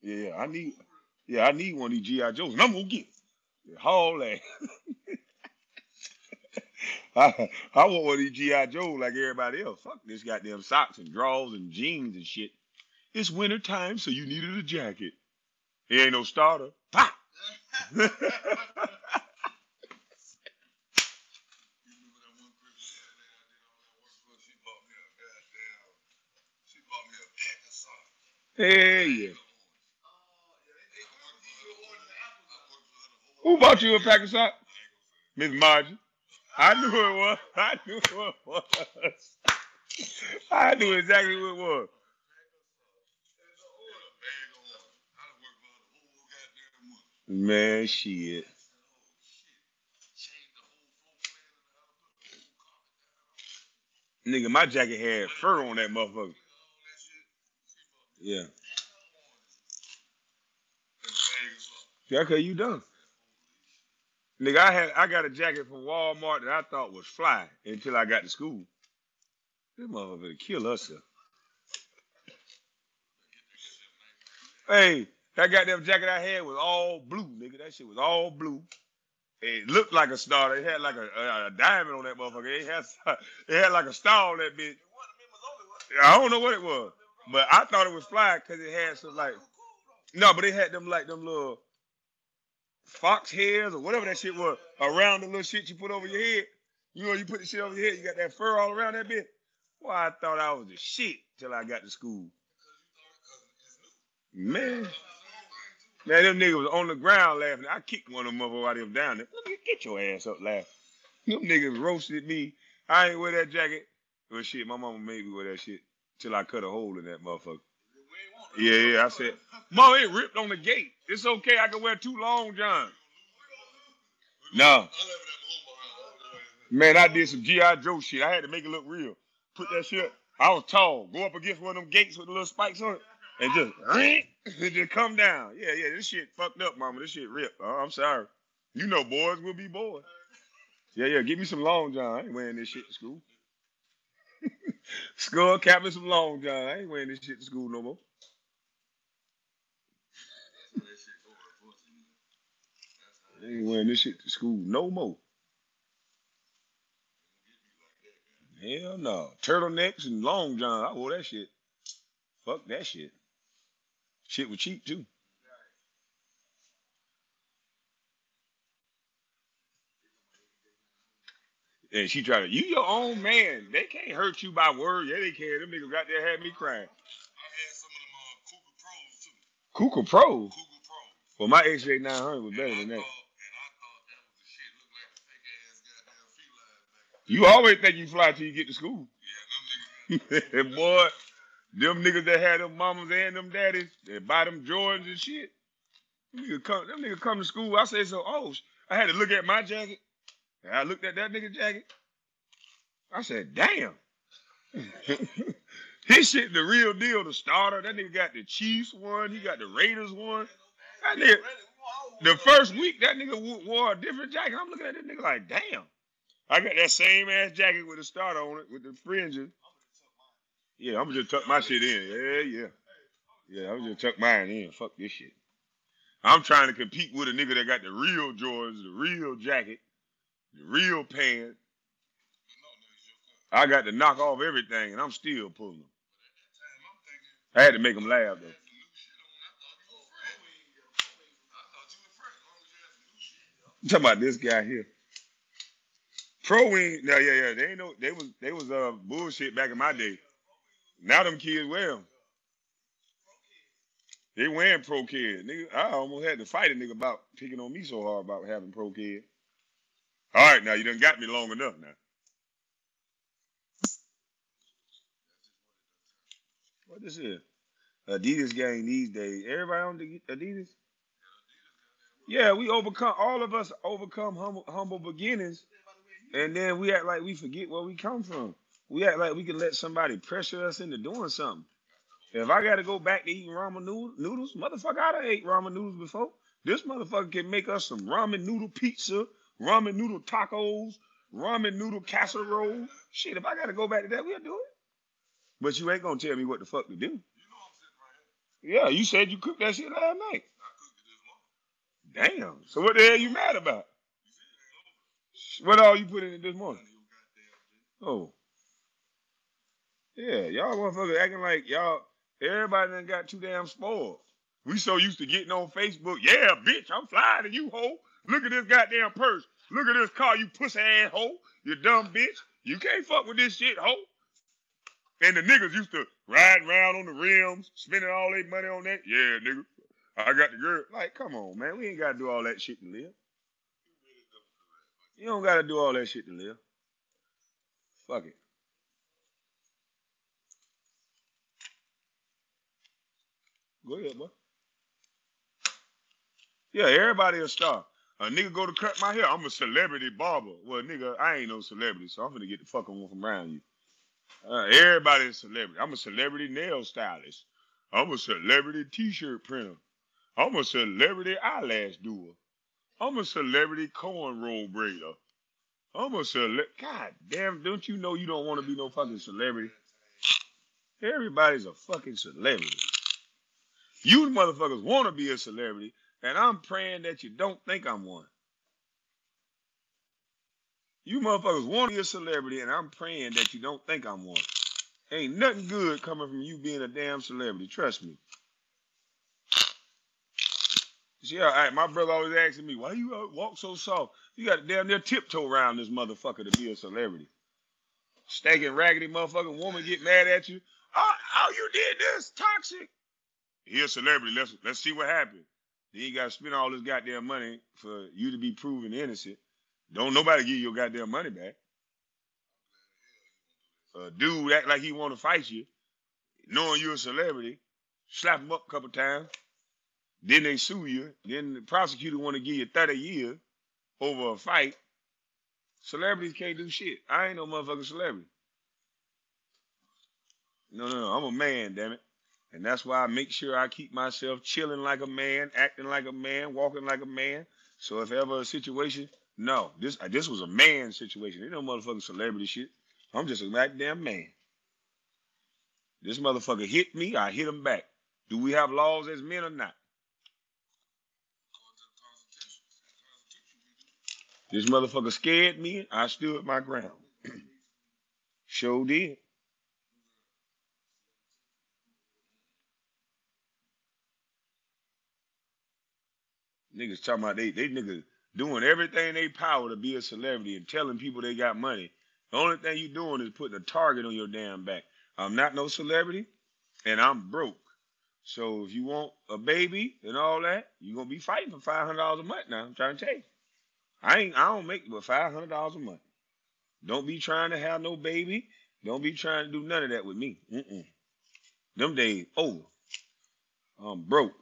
Yeah, I need one of these G.I. Joes, and I'm going to get it. Haul that. I want one of these G.I. Joes like everybody else. Fuck this goddamn socks and drawers and jeans and shit. It's winter time, so you needed a jacket. It ain't no starter. Pop! Yeah. Who bought you a pack of socks? Miss Margie. I knew it was. I knew it was. I knew exactly what it was. Man, shit. Nigga, my jacket had fur on that motherfucker. Yeah. Yeah, okay, you done. Nigga, I got a jacket from Walmart that I thought was fly until I got to school. This motherfucker kill us, sir. Hey, that goddamn jacket I had was all blue, nigga. That shit was all blue. It looked like a star. It had like a diamond on that motherfucker. It had like a star on that bitch. I don't know what it was, but I thought it was fly because it had some like. No, but it had them like them little fox hairs or whatever that shit was around the little shit you put over your head. You know, you put the shit over your head, you got that fur all around that bitch. Well, I thought I was the shit till I got to school. Man, them niggas was on the ground laughing. I kicked one of them motherfuckers out of them down there. Get your ass up laughing. Them niggas roasted me. I ain't wear that jacket. Well, shit, my mama made me wear that shit till I cut a hole in that motherfucker. Yeah, I said, Mom, it ripped on the gate. It's okay. I can wear too long, John. No. Man, I did some G.I. Joe shit. I had to make it look real. Put that shit up. I was tall. Go up against one of them gates with the little spikes on it. And just come down. Yeah, this shit fucked up, mama. This shit ripped. I'm sorry. You know boys will be boys. Yeah, give me some long john. I ain't wearing this shit to school. Skull cap and some long john. I ain't wearing this shit to school no more. I ain't wearing this shit to school no more. Hell no. Turtlenecks and long john. I wore that shit. Fuck that shit. Shit was cheap, too. And she tried to, you your own man. They can't hurt you by word. Yeah, they can. Them niggas out there had me crying. I had some of them Cougar Pros, too. Cougar Pros? Cougar Pros. Well, my XJ900 was better than that. And I thought that was the shit. Looked like a fake-ass goddamn feline. You always think you fly till you get to school. Yeah, them niggas. Boy. Them niggas that had them mamas and them daddies, they buy them Jordans and shit. Them niggas come to school. I said, so, oh, I had to look at my jacket. And I looked at that nigga jacket. I said, damn. His shit, the real deal, the starter. That nigga got the Chiefs one. He got the Raiders one. That nigga, the first week, that nigga wore a different jacket. I'm looking at that nigga like, damn. I got that same ass jacket with a starter on it, with the fringes. Yeah, I'm just tuck my shit in. Yeah, I'm just tuck mine in. Fuck this shit. I'm trying to compete with a nigga that got the real Jordans, the real jacket, the real pants. I got to knock off everything, and I'm still pulling them. I had to make them laugh, though. I'm talking about this guy here. Pro wing. No, yeah. They ain't no. They was bullshit back in my day. Now them kids wear them. They wearing pro kid. Nigga, I almost had to fight a nigga about picking on me so hard about having pro kid. All right, now you done got me long enough now. What this is? Adidas gang these days. Everybody on Adidas? Yeah, we overcome. All of us overcome humble beginnings. And then we act like we forget where we come from. We act like we can let somebody pressure us into doing something. If I got to go back to eating ramen noodles, motherfucker, I done ate ramen noodles before. This motherfucker can make us some ramen noodle pizza, ramen noodle tacos, ramen noodle casserole. Shit, if I got to go back to that, we'll do it. But you ain't going to tell me what the fuck to do. You know I'm sitting right here. Yeah, you said you cooked that shit last night. I cooked it this morning. Damn. So what the hell you mad about? What all you put in it this morning? Oh. Yeah, y'all motherfuckers acting like y'all, everybody done got too damn spoiled. We so used to getting on Facebook, yeah, bitch, I'm flying to you, hoe. Look at this goddamn purse. Look at this car, you pussy-ass hoe. You dumb bitch. You can't fuck with this shit, hoe. And the niggas used to riding around on the rims, spending all their money on that. Yeah, nigga, I got the girl. Like, come on, man. We ain't got to do all that shit to live. You don't got to do all that shit to live. Fuck it. Go ahead, boy. Yeah, everybody a star. A nigga go to cut my hair. I'm a celebrity barber. Well, nigga, I ain't no celebrity, so I'm finna get the fucking one from around you. Everybody a celebrity. I'm a celebrity nail stylist. I'm a celebrity t-shirt printer. I'm a celebrity eyelash doer. I'm a celebrity cornrow braider. I'm a celebrity. God damn, don't you know you don't want to be no fucking celebrity? Everybody's a fucking celebrity. You motherfuckers want to be a celebrity, and I'm praying that you don't think I'm one. You motherfuckers want to be a celebrity, and I'm praying that you don't think I'm one. Ain't nothing good coming from you being a damn celebrity. Trust me. See, all right, my brother always asking me, why you walk so soft? You got to damn near tiptoe around this motherfucker to be a celebrity. Stankin' raggedy motherfucking woman get mad at you. Oh, you did this. Toxic. He a celebrity. Let's see what happened. Then you got to spend all this goddamn money for you to be proven innocent. Don't nobody give your goddamn money back. A dude act like he want to fight you, knowing you're a celebrity, slap him up a couple times. Then they sue you. Then the prosecutor want to give you 30 years over a fight. Celebrities can't do shit. I ain't no motherfucking celebrity. No. I'm a man, damn it. And that's why I make sure I keep myself chilling like a man, acting like a man, walking like a man. So if ever a situation, no, this was a man situation. Ain't no motherfucking celebrity shit. I'm just a goddamn man. This motherfucker hit me, I hit him back. Do we have laws as men or not? This motherfucker scared me, I stood my ground. Sure did. Niggas talking about they niggas doing everything in their power to be a celebrity and telling people they got money. The only thing you doing is putting a target on your damn back. I'm not no celebrity, and I'm broke. So if you want a baby and all that, you're going to be fighting for $500 a month now. I'm trying to tell you. I don't make but $500 a month. Don't be trying to have no baby. Don't be trying to do none of that with me. Them days over. I'm broke.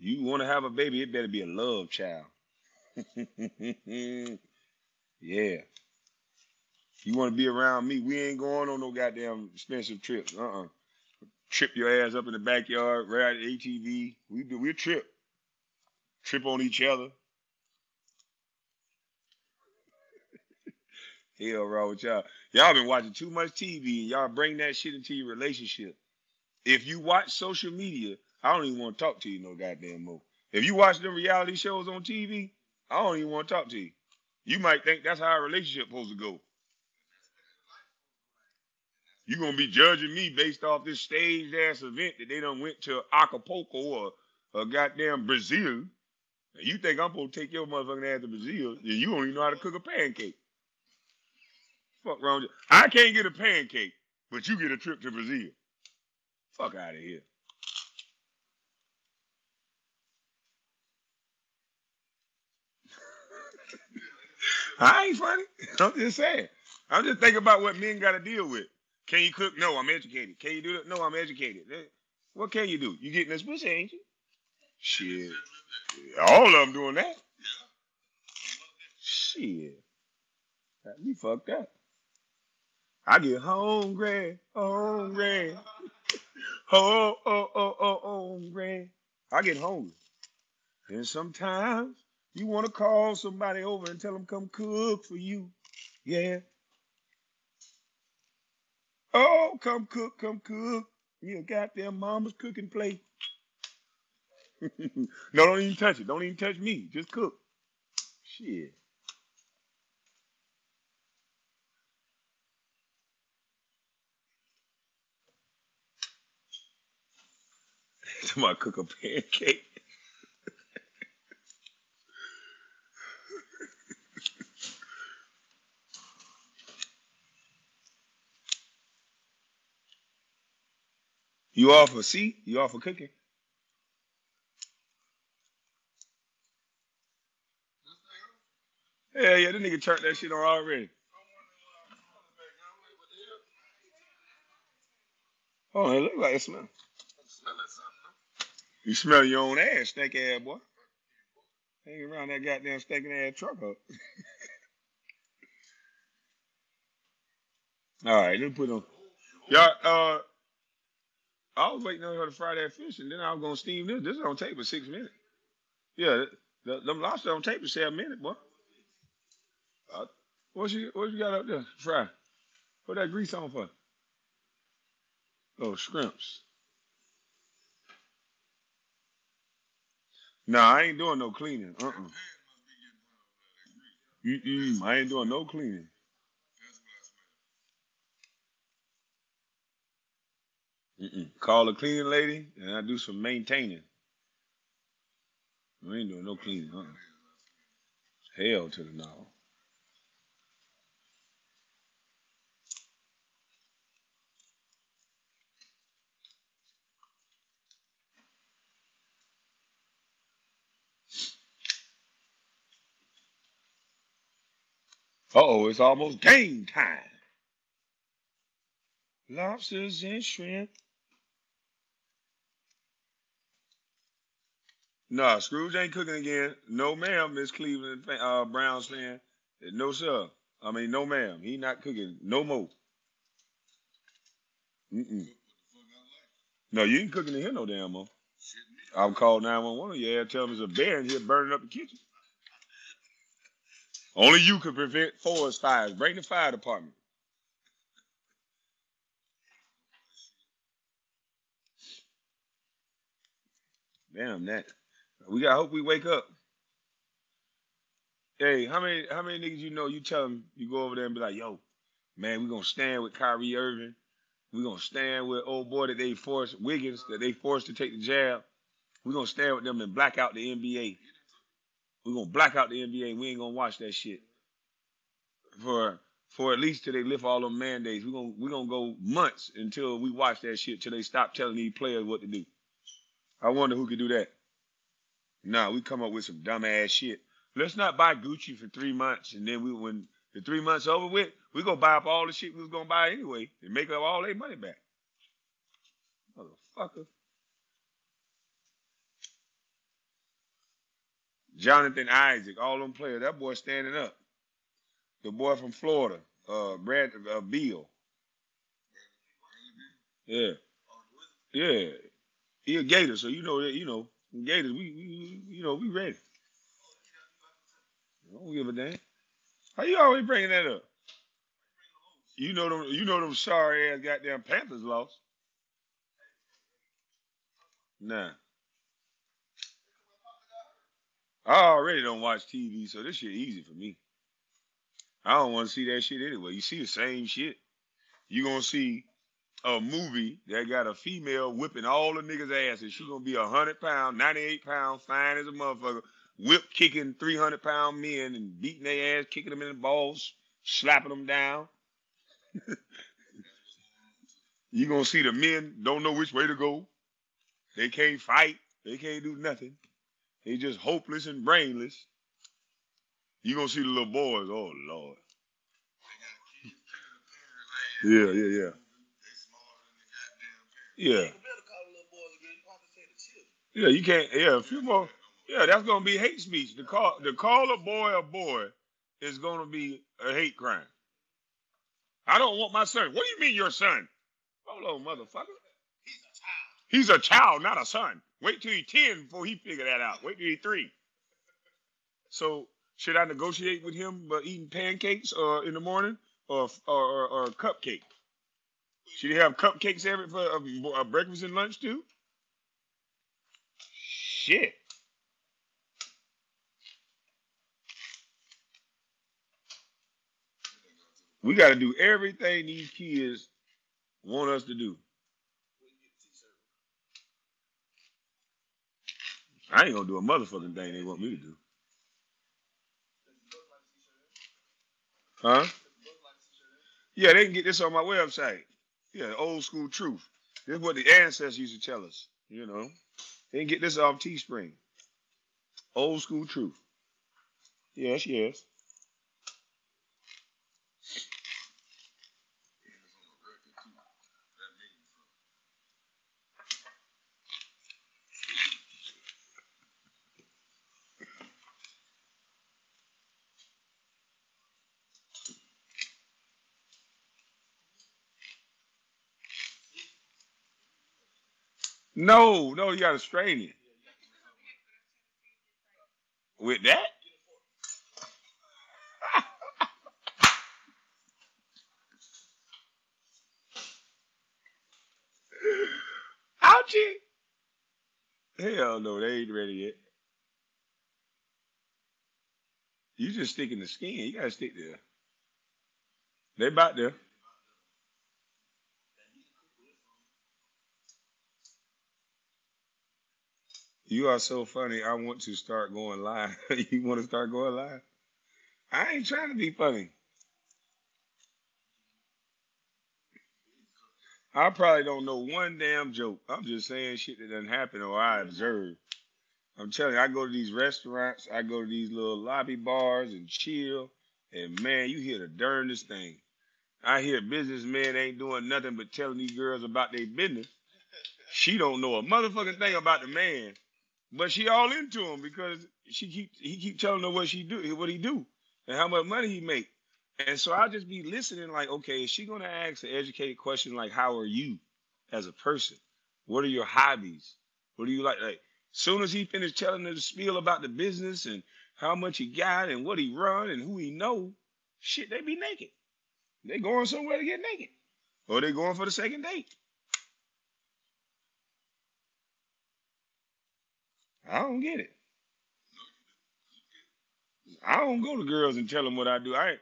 You want to have a baby, it better be a love child. Yeah. You want to be around me, we ain't going on no goddamn expensive trips. Trip your ass up in the backyard, ride an ATV. We'll trip. Trip on each other. Hell wrong with y'all. Y'all been watching too much TV, and y'all bring that shit into your relationship. If you watch social media, I don't even want to talk to you no goddamn more. If you watch them reality shows on TV, I don't even want to talk to you. You might think that's how our relationship supposed to go. You're going to be judging me based off this staged-ass event that they done went to Acapulco or goddamn Brazil. And you think I'm supposed to take your motherfucking ass to Brazil, and you don't even know how to cook a pancake. Fuck wrong with you. I can't get a pancake, but you get a trip to Brazil. Fuck out of here. I ain't funny. I'm just saying. I'm just thinking about what men got to deal with. Can you cook? No, I'm educated. Can you do that? No, I'm educated. What can you do? You getting this pussy, ain't you? Shit. All of them doing that. Shit. Got me fucked up. I get hungry. Hungry. I get hungry. And sometimes you want to call somebody over and tell them come cook for you. Yeah. Oh, come cook. You got their mama's cooking plate. No, don't even touch it. Don't even touch me. Just cook. Shit. Somebody cook a pancake. You all for C? You all for cooking? Yeah, yeah, this nigga turned that shit on already. Oh, it look like it smell. You smell your own ass, stank ass boy. Hang around that goddamn stinking ass truck up. All right, let me put on. Y'all, I was waiting on her to fry that fish, and then I was gonna steam this. This is on tape for 6 minutes. Yeah, them lobster on tape for 7 minutes, boy. What you got up there? Fry. What that grease on for? Oh, scrimps. Nah, I ain't doing no cleaning. I ain't doing no cleaning. Call a cleaning lady, and I do some maintaining. I ain't doing no cleaning. Hell to the no. Uh-oh, it's almost game time. Lobsters and shrimp. Nah, Scrooge ain't cooking again. No, ma'am, Miss Cleveland Brown saying. No, sir. I mean, no, ma'am. He not cooking no more. No, you ain't cooking in here no damn more. I'll call 911. Yeah, tell him there's a bear in here burning up the kitchen. Only you could prevent forest fires. Bring the fire department. Damn that. We gotta hope we wake up. Hey, how many niggas you know you tell them you go over there and be like, yo, man, we gonna stand with Kyrie Irving. We gonna stand with old boy that they forced, Wiggins, that they forced to take the jab. We gonna stand with them and black out the NBA. We're going to black out the NBA. We ain't going to watch that shit. For at least till they lift all them mandates. We're gonna go months until we watch that shit, till they stop telling these players what to do. I wonder who could do that. Nah, we come up with some dumbass shit. Let's not buy Gucci for 3 months, and then when the 3 months over with, we're going to buy up all the shit we was going to buy anyway and make up all their money back. Motherfucker. Jonathan Isaac, all them players. That boy standing up. The boy from Florida, Brad Beal. Yeah, yeah. He a Gator, so you know that. You know Gators. We you know we ready. Don't give a damn. How you always bringing that up? You know them sorry ass goddamn Panthers lost. Nah. I already don't watch TV, so this shit easy for me. I don't want to see that shit anyway. You see the same shit. You gonna see a movie that got a female whipping all the niggas' asses. She gonna be 100 pound, 98 pound, fine as a motherfucker, whip kicking 300 pound men and beating their ass, kicking them in the balls, slapping them down. You gonna see the men don't know which way to go. They can't fight. They can't do nothing. They just hopeless and brainless. You gonna see the little boys. Oh Lord. Yeah. Yeah. Yeah, you can't. Yeah, a few more. Yeah, that's gonna be hate speech. To call a boy is gonna be a hate crime. I don't want my son. What do you mean your son? Hold on, motherfucker. He's a child, not a son. Wait till he's 10 before he figure that out. Wait till he's 3. So should I negotiate with him eating pancakes in the morning or a cupcake? Should he have cupcakes for breakfast and lunch too? Shit. We got to do everything these kids want us to do. I ain't gonna do a motherfucking thing they want me to do. Huh? Yeah, they can get this on my website. Yeah, old school truth. This is what the ancestors used to tell us, you know. They didn't get this off Teespring. Old school truth. Yes. No, you got to strain it. With that? Ouchie! Hell no, they ain't ready yet. You just sticking the skin. You got to stick there. They about there. You are so funny. I want to start going live. You want to start going live? I ain't trying to be funny. I probably don't know one damn joke. I'm just saying shit that doesn't happen or I observe. I'm telling you, I go to these restaurants. I go to these little lobby bars and chill. And, man, you hear the darndest thing. I hear businessmen ain't doing nothing but telling these girls about their business. She don't know a motherfucking thing about the man. But she all into him because he keep telling her what he do and how much money he make. And so I'll just be listening like, okay, is she going to ask an educated question like, how are you as a person? What are your hobbies? What do you like? Like, soon as he finished telling her the spiel about the business and how much he got and what he run and who he know, shit, they be naked. They going somewhere to get naked. Or they going for the second date. I don't get it. I don't go to girls and tell them what I do. I ain't.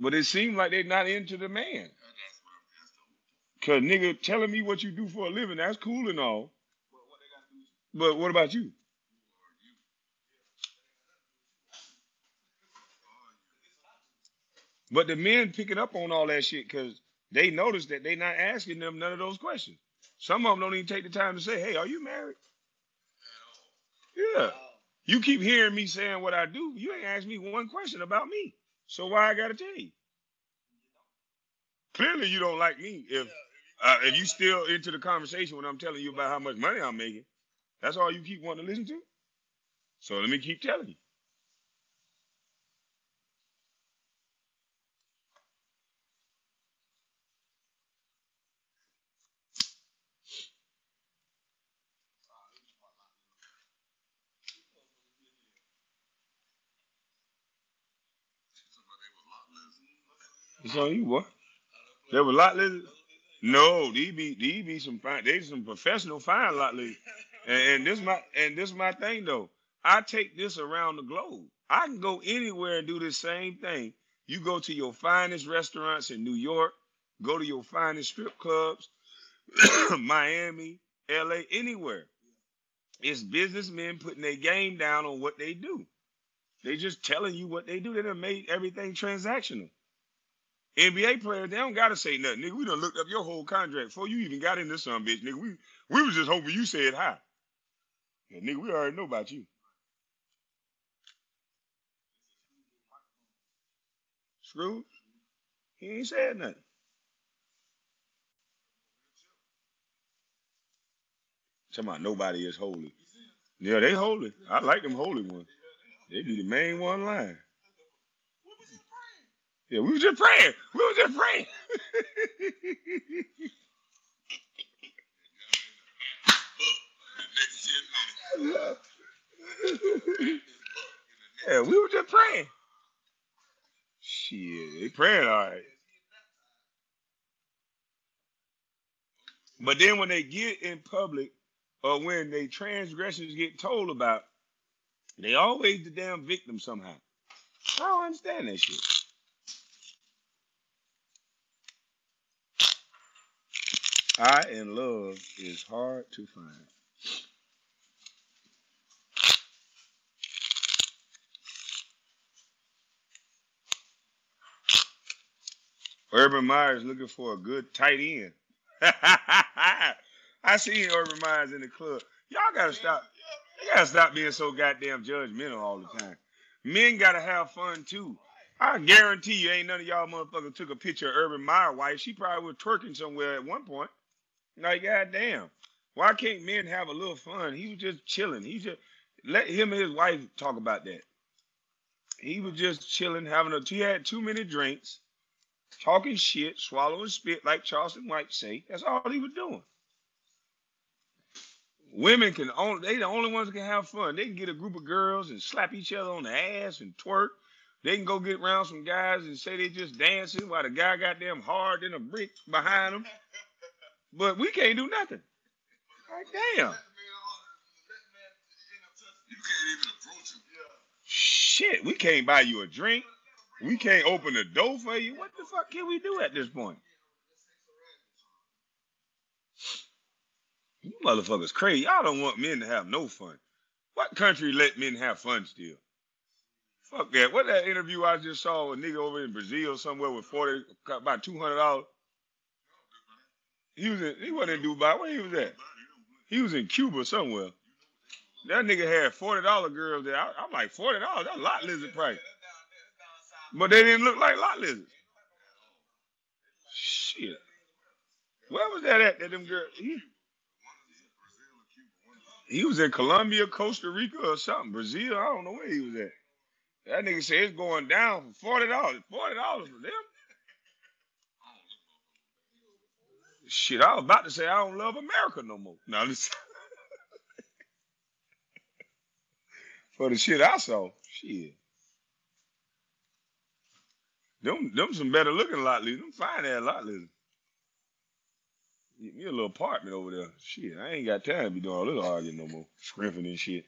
But it seems like they're not into the man. Because nigga telling me what you do for a living, that's cool and all. But what about you? But the men picking up on all that shit because they notice that they're not asking them none of those questions. Some of them don't even take the time to say, hey, are you married? Yeah. You keep hearing me saying what I do. You ain't asked me one question about me. So why I got to tell you? Clearly you don't like me if you still into the conversation when I'm telling you about how much money I'm making. That's all you keep wanting to listen to? So let me keep telling you. It's on you, boy. There were lot lizards. No, these be some fine. They some professional fine lot lizards. And this my thing though. I take this around the globe. I can go anywhere and do the same thing. You go to your finest restaurants in New York. Go to your finest strip clubs, Miami, LA, anywhere. It's businessmen putting their game down on what they do. They just telling you what they do. They done made everything transactional. NBA players, they don't gotta say nothing, nigga. We done looked up your whole contract before you even got in this son, bitch, nigga. We was just hoping you said hi. And nigga, we already know about you. Scrooge? He ain't said nothing. Somehow nobody is holy. Yeah, they holy. I like them holy ones. They be the main one lying. Yeah, we were just praying. Shit, they praying all right. But then when they get in public or when they transgressions get told about, they always the damn victim somehow. I don't understand that shit. I in love is hard to find. Urban Meyer's looking for a good tight end. I see Urban Meyer's in the club. Y'all gotta stop. You gotta stop being so goddamn judgmental all the time. Men gotta have fun too. I guarantee you, ain't none of y'all motherfuckers took a picture of Urban Meyer's wife. She probably was twerking somewhere at one point. Like, goddamn, why can't men have a little fun? He was just chilling. He just let him and his wife talk about that. He was just chilling, having a. He had too many drinks, talking shit, swallowing spit, like Charleston White say. That's all he was doing. Women can only, they the only ones that can have fun. They can get a group of girls and slap each other on the ass and twerk. They can go get around some guys and say they just dancing while the guy got them hard in a brick behind them. But we can't do nothing. Like, damn. You can't even approach him. Shit, we can't buy you a drink. We can't open the door for you. What the fuck can we do at this point? You motherfuckers crazy. Y'all don't want men to have no fun. What country let men have fun still? Fuck that. What that interview I just saw with a nigga over in Brazil somewhere with about $200? He wasn't in Dubai. Where he was at? He was in Cuba somewhere. That nigga had $40 girls there. I'm like, $40? That's a lot lizard price. But they didn't look like lot lizards. Shit. Where was that at, that them girls? He was in Colombia, Costa Rica, or something. Brazil, I don't know where he was at. That nigga said it's going down for $40. $40 for them? Shit, I was about to say I don't love America no more. No, listen. For the shit I saw, shit. Them some better looking lot lizards. Them fine ass lot lizards. Get me a little apartment over there. Shit, I ain't got time to be doing all this arguing no more. Scrimping and shit.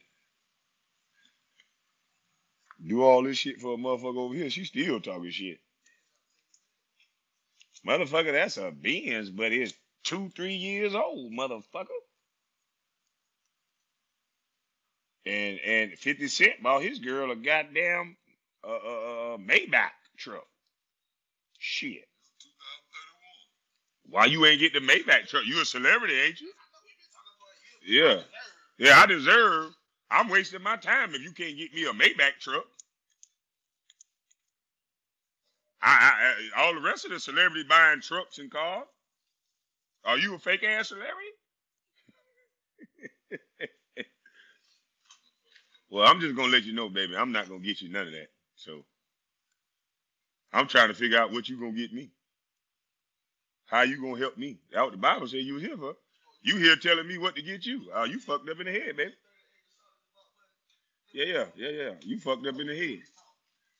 Do all this shit for a motherfucker over here. She still talking shit. Motherfucker, that's a Benz, but it's 2-3 years old, motherfucker. And 50 Cent bought his girl a goddamn Maybach truck. Shit. Why you ain't get the Maybach truck? You a celebrity, ain't you? Yeah. Yeah, I deserve. I'm wasting my time if you can't get me a Maybach truck. I all the rest of the celebrity buying trucks and cars. Are you a fake ass celebrity? Well, I'm just gonna let you know, baby, I'm not gonna get you none of that. So I'm trying to figure out what you gonna get me. How you gonna help me? That's what the Bible said you was here for. You here telling me what to get you. Oh, you fucked up in the head, baby. Yeah. You fucked up in the head.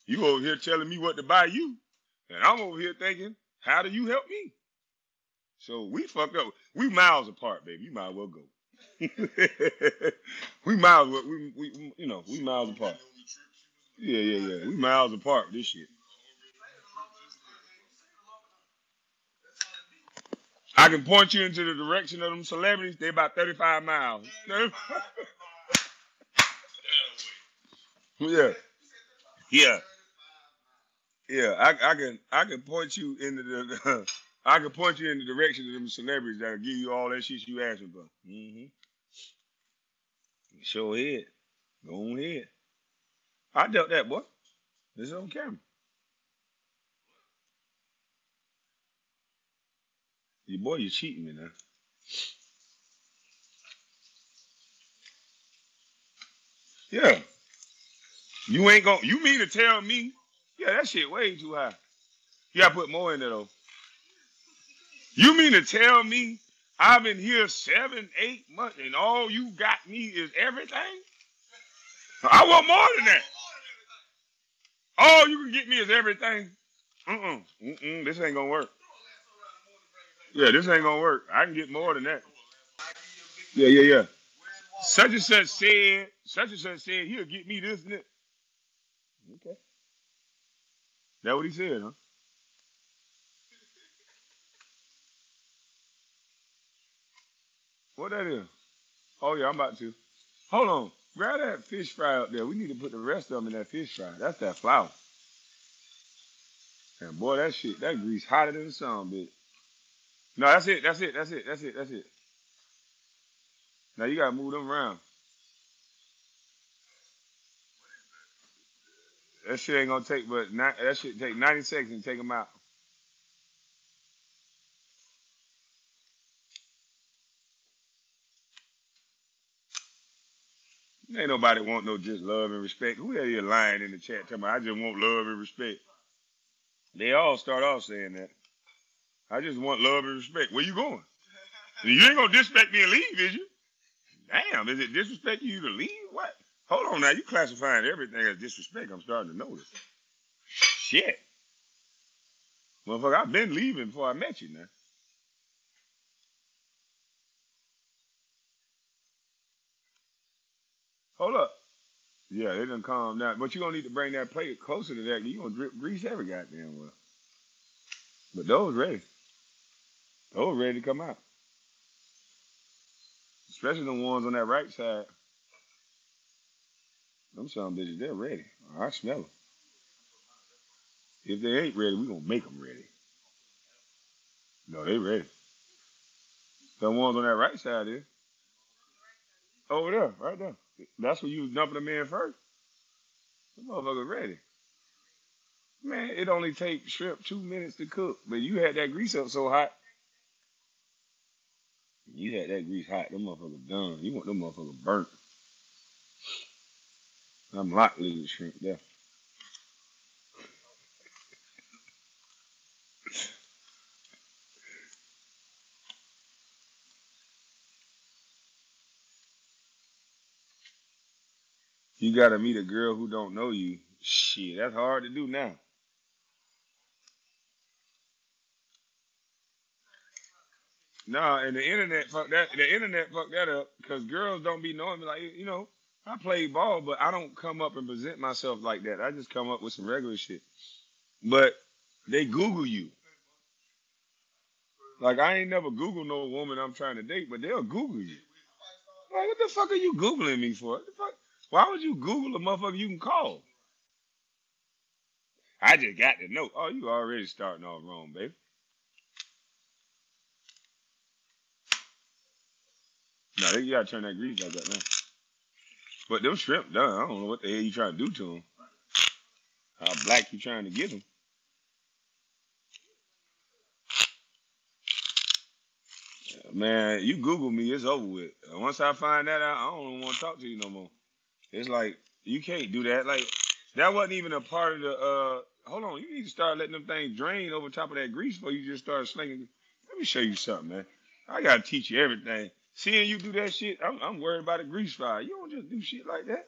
You over here telling me what to buy you. And I'm over here thinking, how do you help me? So we fucked up. We miles apart, baby. You might as well go. We miles apart. Yeah. We miles apart with this shit. I can point you into the direction of them celebrities. They about 35 miles. Yeah. I can point you into the. I can point you in the direction of them celebrities that'll give you all that shit you asking for. Sure head. Go on ahead. I dealt that, boy. This is on camera. Your boy, you cheating me now. Yeah. You ain't gonna, you mean to tell me? Yeah, that shit way too high. You gotta put more in there, though. You mean to tell me I've been here 7-8 months and all you got me is everything? I want more than that. All you can get me is everything. This ain't gonna work. Yeah, this ain't gonna work. I can get more than that. Yeah. Such and such said he'll get me this and that. Okay. That what he said, huh? What that is? Oh, yeah, I'm about to. Hold on. Grab that fish fry up there. We need to put the rest of them in that fish fry. That's that flour. And boy, that shit, that grease hotter than the sun, bitch. No, that's it. Now you gotta move them around. That shit ain't gonna take but that shit take 90 seconds and take them out. Ain't nobody want no just love and respect. Who the hell is lying in the chat talking about I just want love and respect? They all start off saying that. I just want love and respect. Where you going? You ain't gonna disrespect me and leave, is you? Damn, is it disrespect you to leave? What? Hold on now, you classifying everything as disrespect. I'm starting to notice. Shit. Motherfucker, I've been leaving before I met you now. Hold up. Yeah, they done calm down. But you're going to need to bring that plate closer to that. You're going to drip grease every goddamn well. But those ready. Those ready to come out. Especially the ones on that right side. Them some bitches, they're ready. I smell them. If they ain't ready, we're going to make them ready. No, they ready. The ones on that right side is. Over there, right there. That's when you was dumping them in first. The motherfucker ready. Man, it only takes shrimp 2 minutes to cook, but you had that grease up so hot. You had that grease hot. Them motherfucker done. You want them motherfucker burnt. I'm locked with the shrimp there. You gotta meet a girl who don't know you. Shit, that's hard to do now. Nah, and the internet fucked that up because girls don't be knowing me. Like, you know, I play ball, but I don't come up and present myself like that. I just come up with some regular shit. But they Google you. Like, I ain't never Google no woman I'm trying to date, but they'll Google you. Like, what the fuck are you Googling me for? What the fuck? Why would you Google a motherfucker you can call? I just got to know. Oh, you already starting off wrong, baby. No, you got to turn that grease like that now. But them shrimp done. I don't know what the hell you trying to do to them. How black you trying to get them. Man, you Google me, it's over with. Once I find that out, I don't even want to talk to you no more. It's like, you can't do that. Like, that wasn't even a part of the, hold on, you need to start letting them things drain over top of that grease before you just start slinging. Let me show you something, man. I got to teach you everything. Seeing you do that shit, I'm worried about a grease fire. You don't just do shit like that.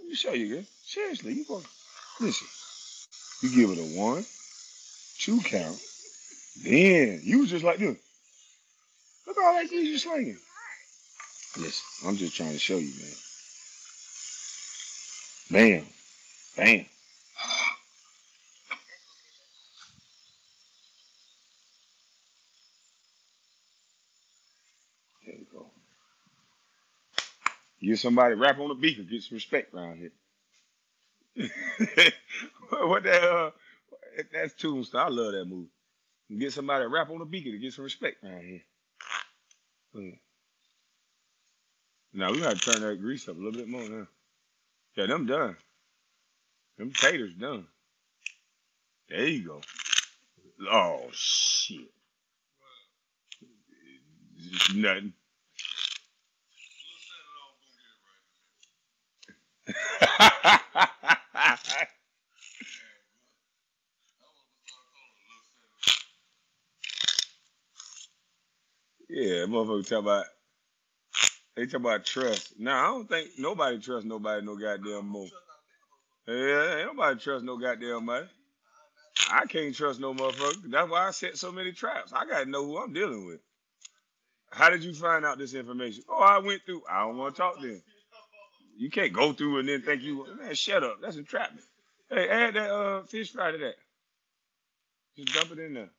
Let me show you, girl. Seriously, you go, listen, you give it a 1, 2 count. Then you was just like this. Look at all that grease you're slinging. Listen, I'm just trying to show you, man. Bam. Bam. There we go. You somebody rap on the beat and get some respect around here. What the hell? That's Tombstone. I love that movie. Get somebody rap on the beacon to get some respect around here. Yeah. Now we gotta turn that grease up a little bit more now. Yeah, them done. Them taters done. There you go. Oh, shit. Nothing. Yeah, motherfucker talk about. They talk about trust. Now, I don't think nobody trusts nobody no goddamn more. Yeah, ain't nobody trust no goddamn money. I can't trust no motherfucker. That's why I set so many traps. I got to know who I'm dealing with. How did you find out this information? Oh, I went through. I don't want to talk to him. You can't go through and then think you, man, shut up. That's entrapment. Hey, add that fish fry to that. Just dump it in there.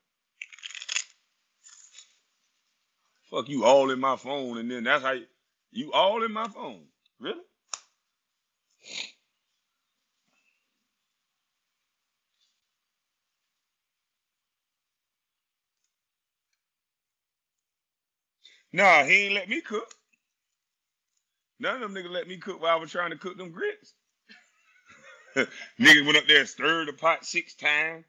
Fuck you all in my phone and then that's how you. You all in my phone. Really? Nah, he ain't let me cook. None of them niggas let me cook while I was trying to cook them grits. Niggas went up there and stirred the pot 6 times.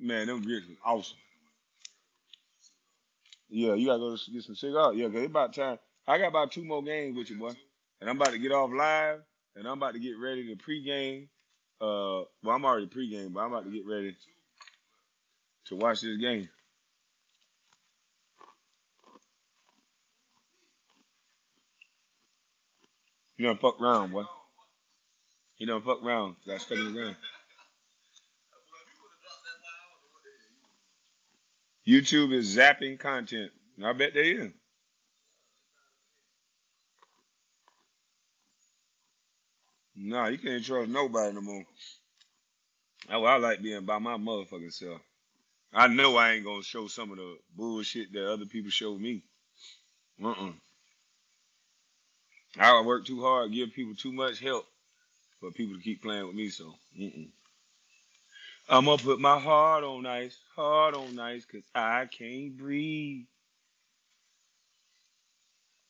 Man, them grits was awesome. Yeah, you gotta go get some cigars. Yeah, cause it's about time. I got about 2 more games with you, boy. And I'm about to get off live, and I'm about to get ready to pregame. Well, I'm already pregame, but I'm about to get ready to watch this game. He done fuck around, boy. He done fuck around. Got stuck in the ground. YouTube is zapping content. I bet they is. Nah, you can't trust nobody no more. That's why I like being by my motherfucking self. I know I ain't gonna show some of the bullshit that other people show me. I work too hard, give people too much help for people to keep playing with me, so I'm gonna put my heart on ice, cause I can't breathe.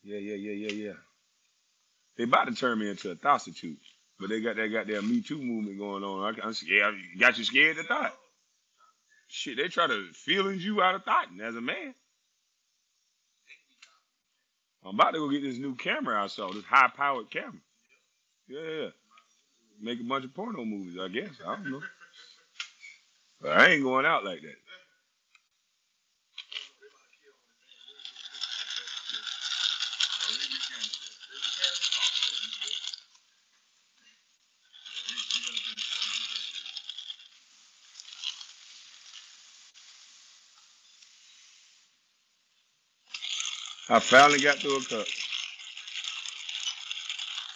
Yeah. They about to turn me into a prostitute, but they got that goddamn Me Too movement going on. I'm scared. Got you scared to thought. Shit, they try to feelings you out of thought as a man. I'm about to go get this new camera I saw, this high-powered camera. Yeah. Make a bunch of porno movies, I guess. I don't know. But I ain't going out like that. I finally got through a cup.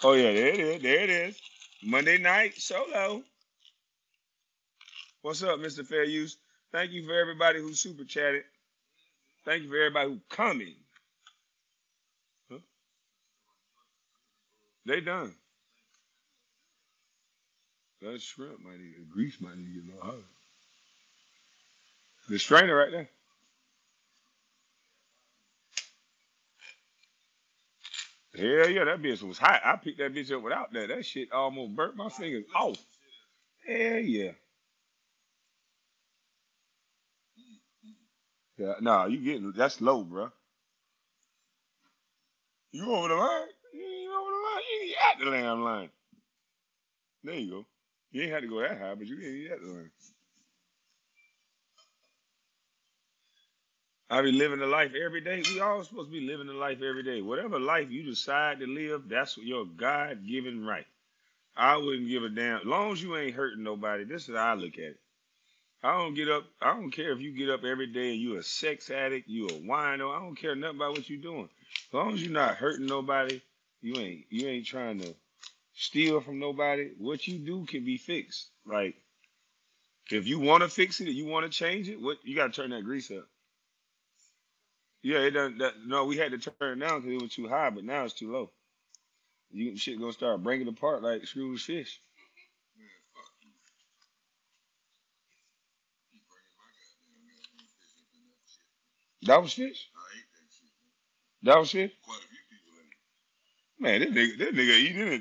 Oh, yeah, there it is. There it is. Monday night solo. What's up, Mr. Fair Use? Thank you for everybody who super chatted. Thank you for everybody who coming. Huh? They done. That shrimp might even, grease might even get a little hot. The strainer right there. Hell yeah, that bitch was hot. I picked that bitch up without that. That shit almost burnt my fingers off. Hell yeah. Nah, you getting, that's low, bro. You over the line? You ain't over the line. You ain't at the lamb line. There you go. You ain't had to go that high, but you ain't at the line. I be living the life every day. We all supposed to be living the life every day. Whatever life you decide to live, that's your God-given right. I wouldn't give a damn. As long as you ain't hurting nobody, this is how I look at it. I don't get up. I don't care if you get up every day and you a sex addict, you a wino. I don't care nothing about what you're doing. As long as you're not hurting nobody, you ain't trying to steal from nobody. What you do can be fixed. Like, if you want to fix it, if you want to change it, what you got to turn that grease up. Yeah, it doesn't. No, we had to turn it down because it was too high, but now it's too low. You shit gonna start breaking apart like screwed fish. Man, fuck you. You bringing my goddamn fish up in that shit. That was fish? I ate that shit. That was fish? Quite a few people ate it. Man, this nigga eat anything.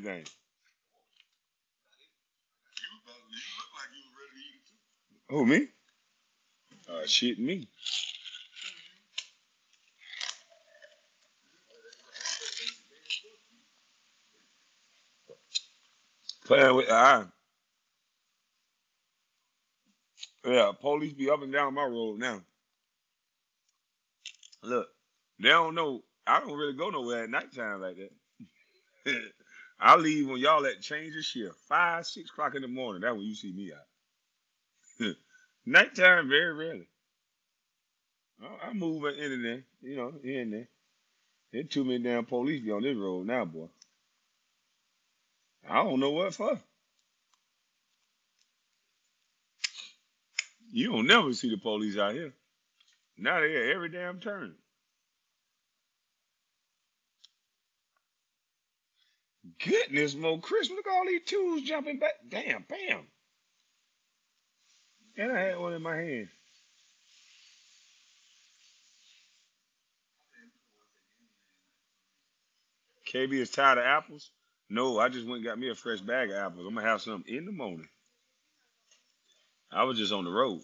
You look like you was ready to eat it too. Who, me? Shit, me. Playing with the iron. Yeah, police be up and down my road now. Look, they don't know. I don't really go nowhere at nighttime like that. I leave when y'all at change of shift. 5, 6 o'clock in the morning. That's when you see me out. Nighttime, very rarely. I move in and there, you know, in and there. There's too many damn police be on this road now, boy. I don't know what for. You don't never see the police out here. Now they're every damn turn. Goodness, Mo Chris, look at all these tools jumping back. Damn, bam. And I had one in my hand. KB is tired of apples? No, I just went and got me a fresh bag of apples. I'm going to have some in the morning. I was just on the road.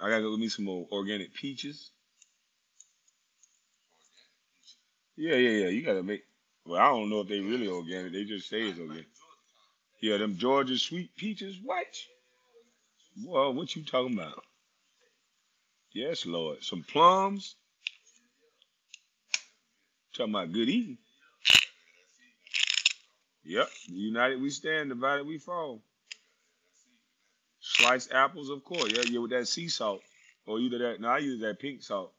I got to go get me some more organic peaches. Yeah. You got to make... Well, I don't know if they really organic. They just say it's organic. Yeah, them Georgia sweet peaches. What? Well, what you talking about? Yes, Lord. Some plums. Talking about good eating. Yep. United we stand, divided we fall. Sliced apples, of course. Yeah, with that sea salt. Or either that. No, I use that pink salt.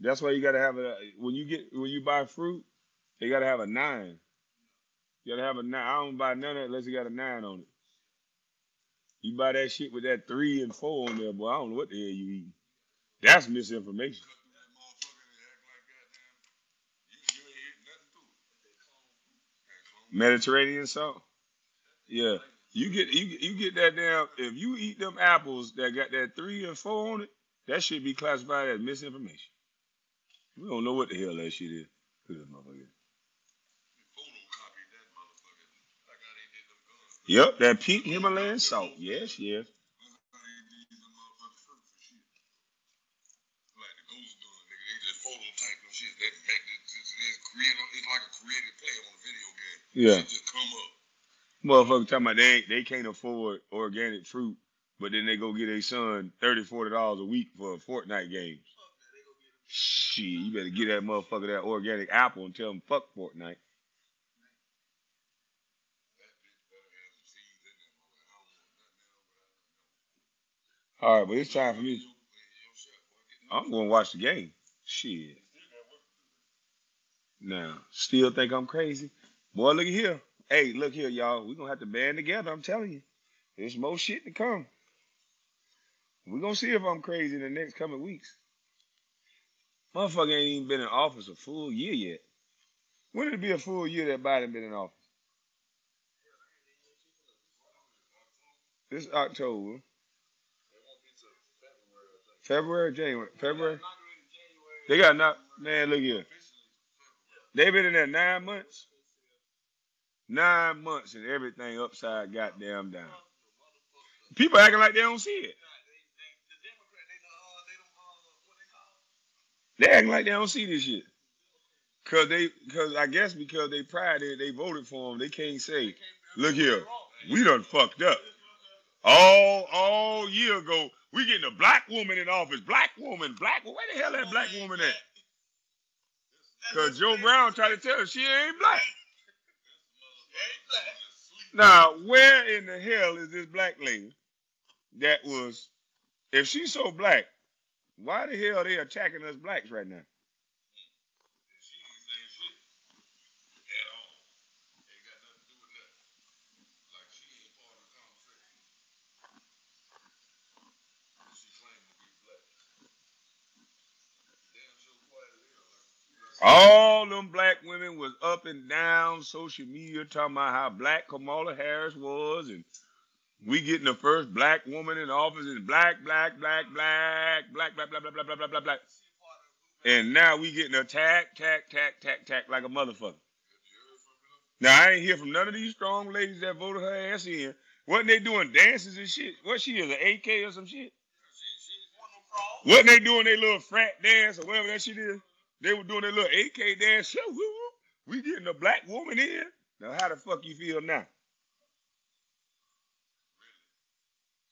That's why you gotta have a when you buy fruit, they gotta have a 9. You gotta have a 9. I don't buy none of it unless it got a 9 on it. You buy that shit with that 3 and 4 on there, boy. I don't know what the hell you eating. That's misinformation. Mediterranean salt. Yeah, you get that damn. If you eat them apples that got that 3 and 4 on it, that should be classified as misinformation. We don't know what the hell that shit is. Look at that motherfucker. Yep, that pink Himalayan salt. Yes. Like the ghost gun, nigga. They just prototype them shit. That make it's like a creative play on a video game. Yeah. Shit just come up. Motherfucker talking about they can't afford organic fruit, but then they go get their son $30-$40 a week for Fortnite games. Shit, you better get that motherfucker that organic apple and tell him fuck Fortnite. All right, but it's time for me. I'm going to watch the game. Shit. Now, still think I'm crazy? Boy, look here. Hey, look here, y'all. We're going to have to band together, I'm telling you. There's more shit to come. We're going to see if I'm crazy in the next coming weeks. Motherfucker ain't even been in office a full year yet. When did it be a full year that Biden been in office? This October. February, January. February. They got not. Man, look here. They've been in there 9 months. 9 months and everything upside goddamn down. People acting like they don't see it. They acting like they don't see this shit. Because they pride in it, they voted for them. They can't say, look here, we done fucked up. All year ago, we getting a black woman in office. Black woman. Where the hell that black woman at? Because Joe Brown tried to tell her she ain't black. Now, where in the hell is this black lady that was, if she's so black, why the hell are they attacking us blacks right now? All them black women was up and down social media talking about how black Kamala Harris was and we getting the first black woman in office is black. And now we getting attacked, tack like a motherfucker. Now I ain't hear from none of these strong ladies that voted her ass in. Wasn't they doing dances and shit? What she is, an AK or some shit? Wasn't they doing their little frat dance or whatever that shit is? They were doing their little AK dance show. We getting a black woman in. Now how the fuck you feel now?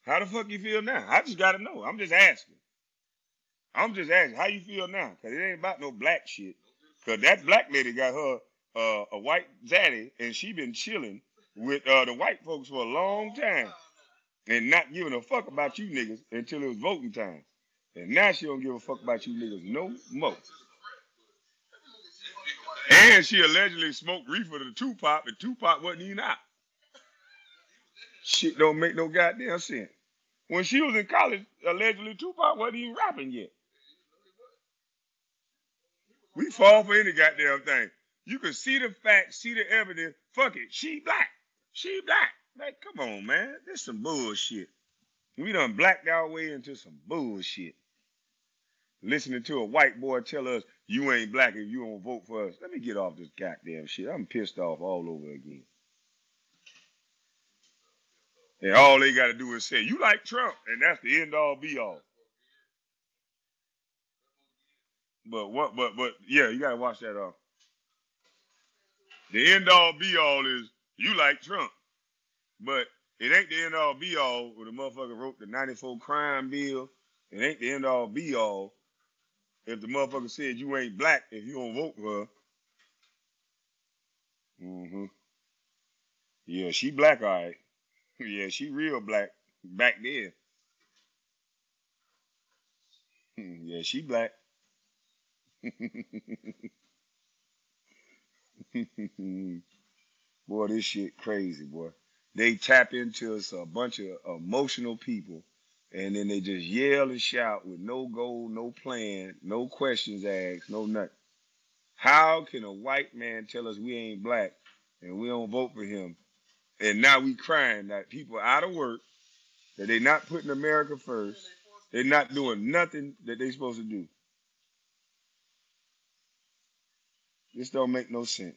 How the fuck you feel now? I just got to know. I'm just asking how you feel now. Because it ain't about no black shit. Because that black lady got her a white daddy, and she been chilling with the white folks for a long time and not giving a fuck about you niggas until it was voting time. And now she don't give a fuck about you niggas no more. And she allegedly smoked reefer to Tupac, and Tupac wasn't even out. Shit don't make no goddamn sense. When she was in college, allegedly Tupac wasn't even rapping yet. We fall for any goddamn thing. You can see the facts, see the evidence. Fuck it. She black. Like, come on, man. This some bullshit. We done blacked our way into some bullshit. Listening to a white boy tell us, you ain't black if you don't vote for us. Let me get off this goddamn shit. I'm pissed off all over again. And all they got to do is say, you like Trump, and that's the end all be all. But yeah, you got to watch that off. The end all be all is, you like Trump. But it ain't the end all be all when the motherfucker wrote the 94 crime bill. It ain't the end all be all if the motherfucker said you ain't black if you don't vote for her. Mm-hmm. Yeah, she black, all right. Yeah, she real black back then. Yeah, she black. Boy, this shit crazy, boy. They tap into us, a bunch of emotional people, and then they just yell and shout with no goal, no plan, no questions asked, no nothing. How can a white man tell us we ain't black and we don't vote for him? And now we crying that people out of work, that they not putting America first, they're not doing nothing that they supposed to do. This don't make no sense.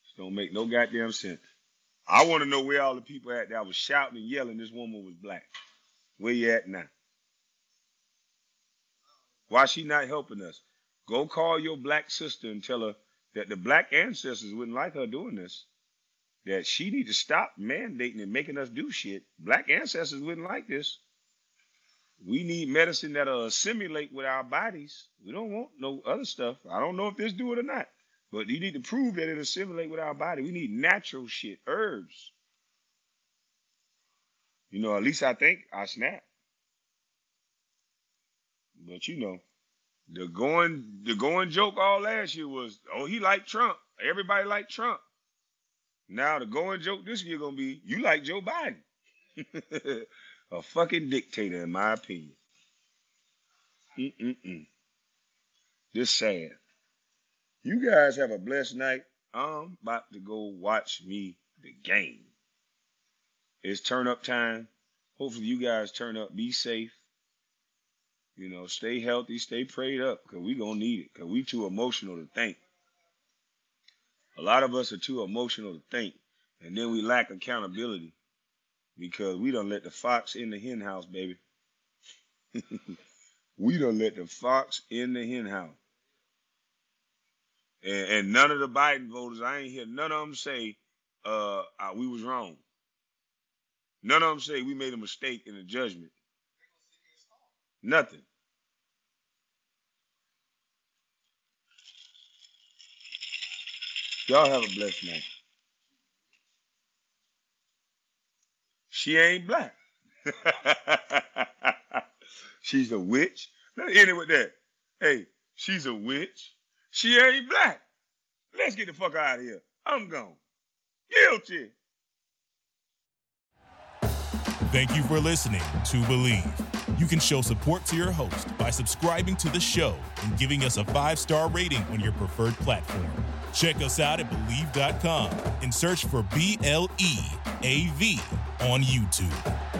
This don't make no goddamn sense. I want to know where all the people at that was shouting and yelling this woman was black. Where you at now? Why she not helping us? Go call your black sister and tell her that the black ancestors wouldn't like her doing this. That she need to stop mandating and making us do shit. Black ancestors wouldn't like this. We need medicine that'll assimilate with our bodies. We don't want no other stuff. I don't know if this do it or not, but you need to prove that it assimilate with our body. We need natural shit, herbs. You know, at least I think I snap. But you know, the going joke all last year was, oh, he like Trump. Everybody like Trump. Now the going joke this year gonna be, you like Joe Biden. A fucking dictator, in my opinion. This sad. You guys have a blessed night. I'm about to go watch me the game. It's turn up time. Hopefully you guys turn up. Be safe. You know, stay healthy. Stay prayed up, because we gonna need it. Because we too emotional to think. A lot of us are too emotional to think. And then we lack accountability. Because we done let the fox in the hen house, baby. We done let the fox in the hen house. And none of the Biden voters, I ain't hear none of them say we was wrong. None of them say we made a mistake in the judgment. Nothing. Y'all have a blessed night. She ain't black. She's a witch. Let's end it with that. Hey, she's a witch. She ain't black. Let's get the fuck out of here. I'm gone. Guilty. Thank you for listening to Believe. You can show support to your host by subscribing to the show and giving us a 5-star rating on your preferred platform. Check us out at Believe.com and search for BLEAV on YouTube.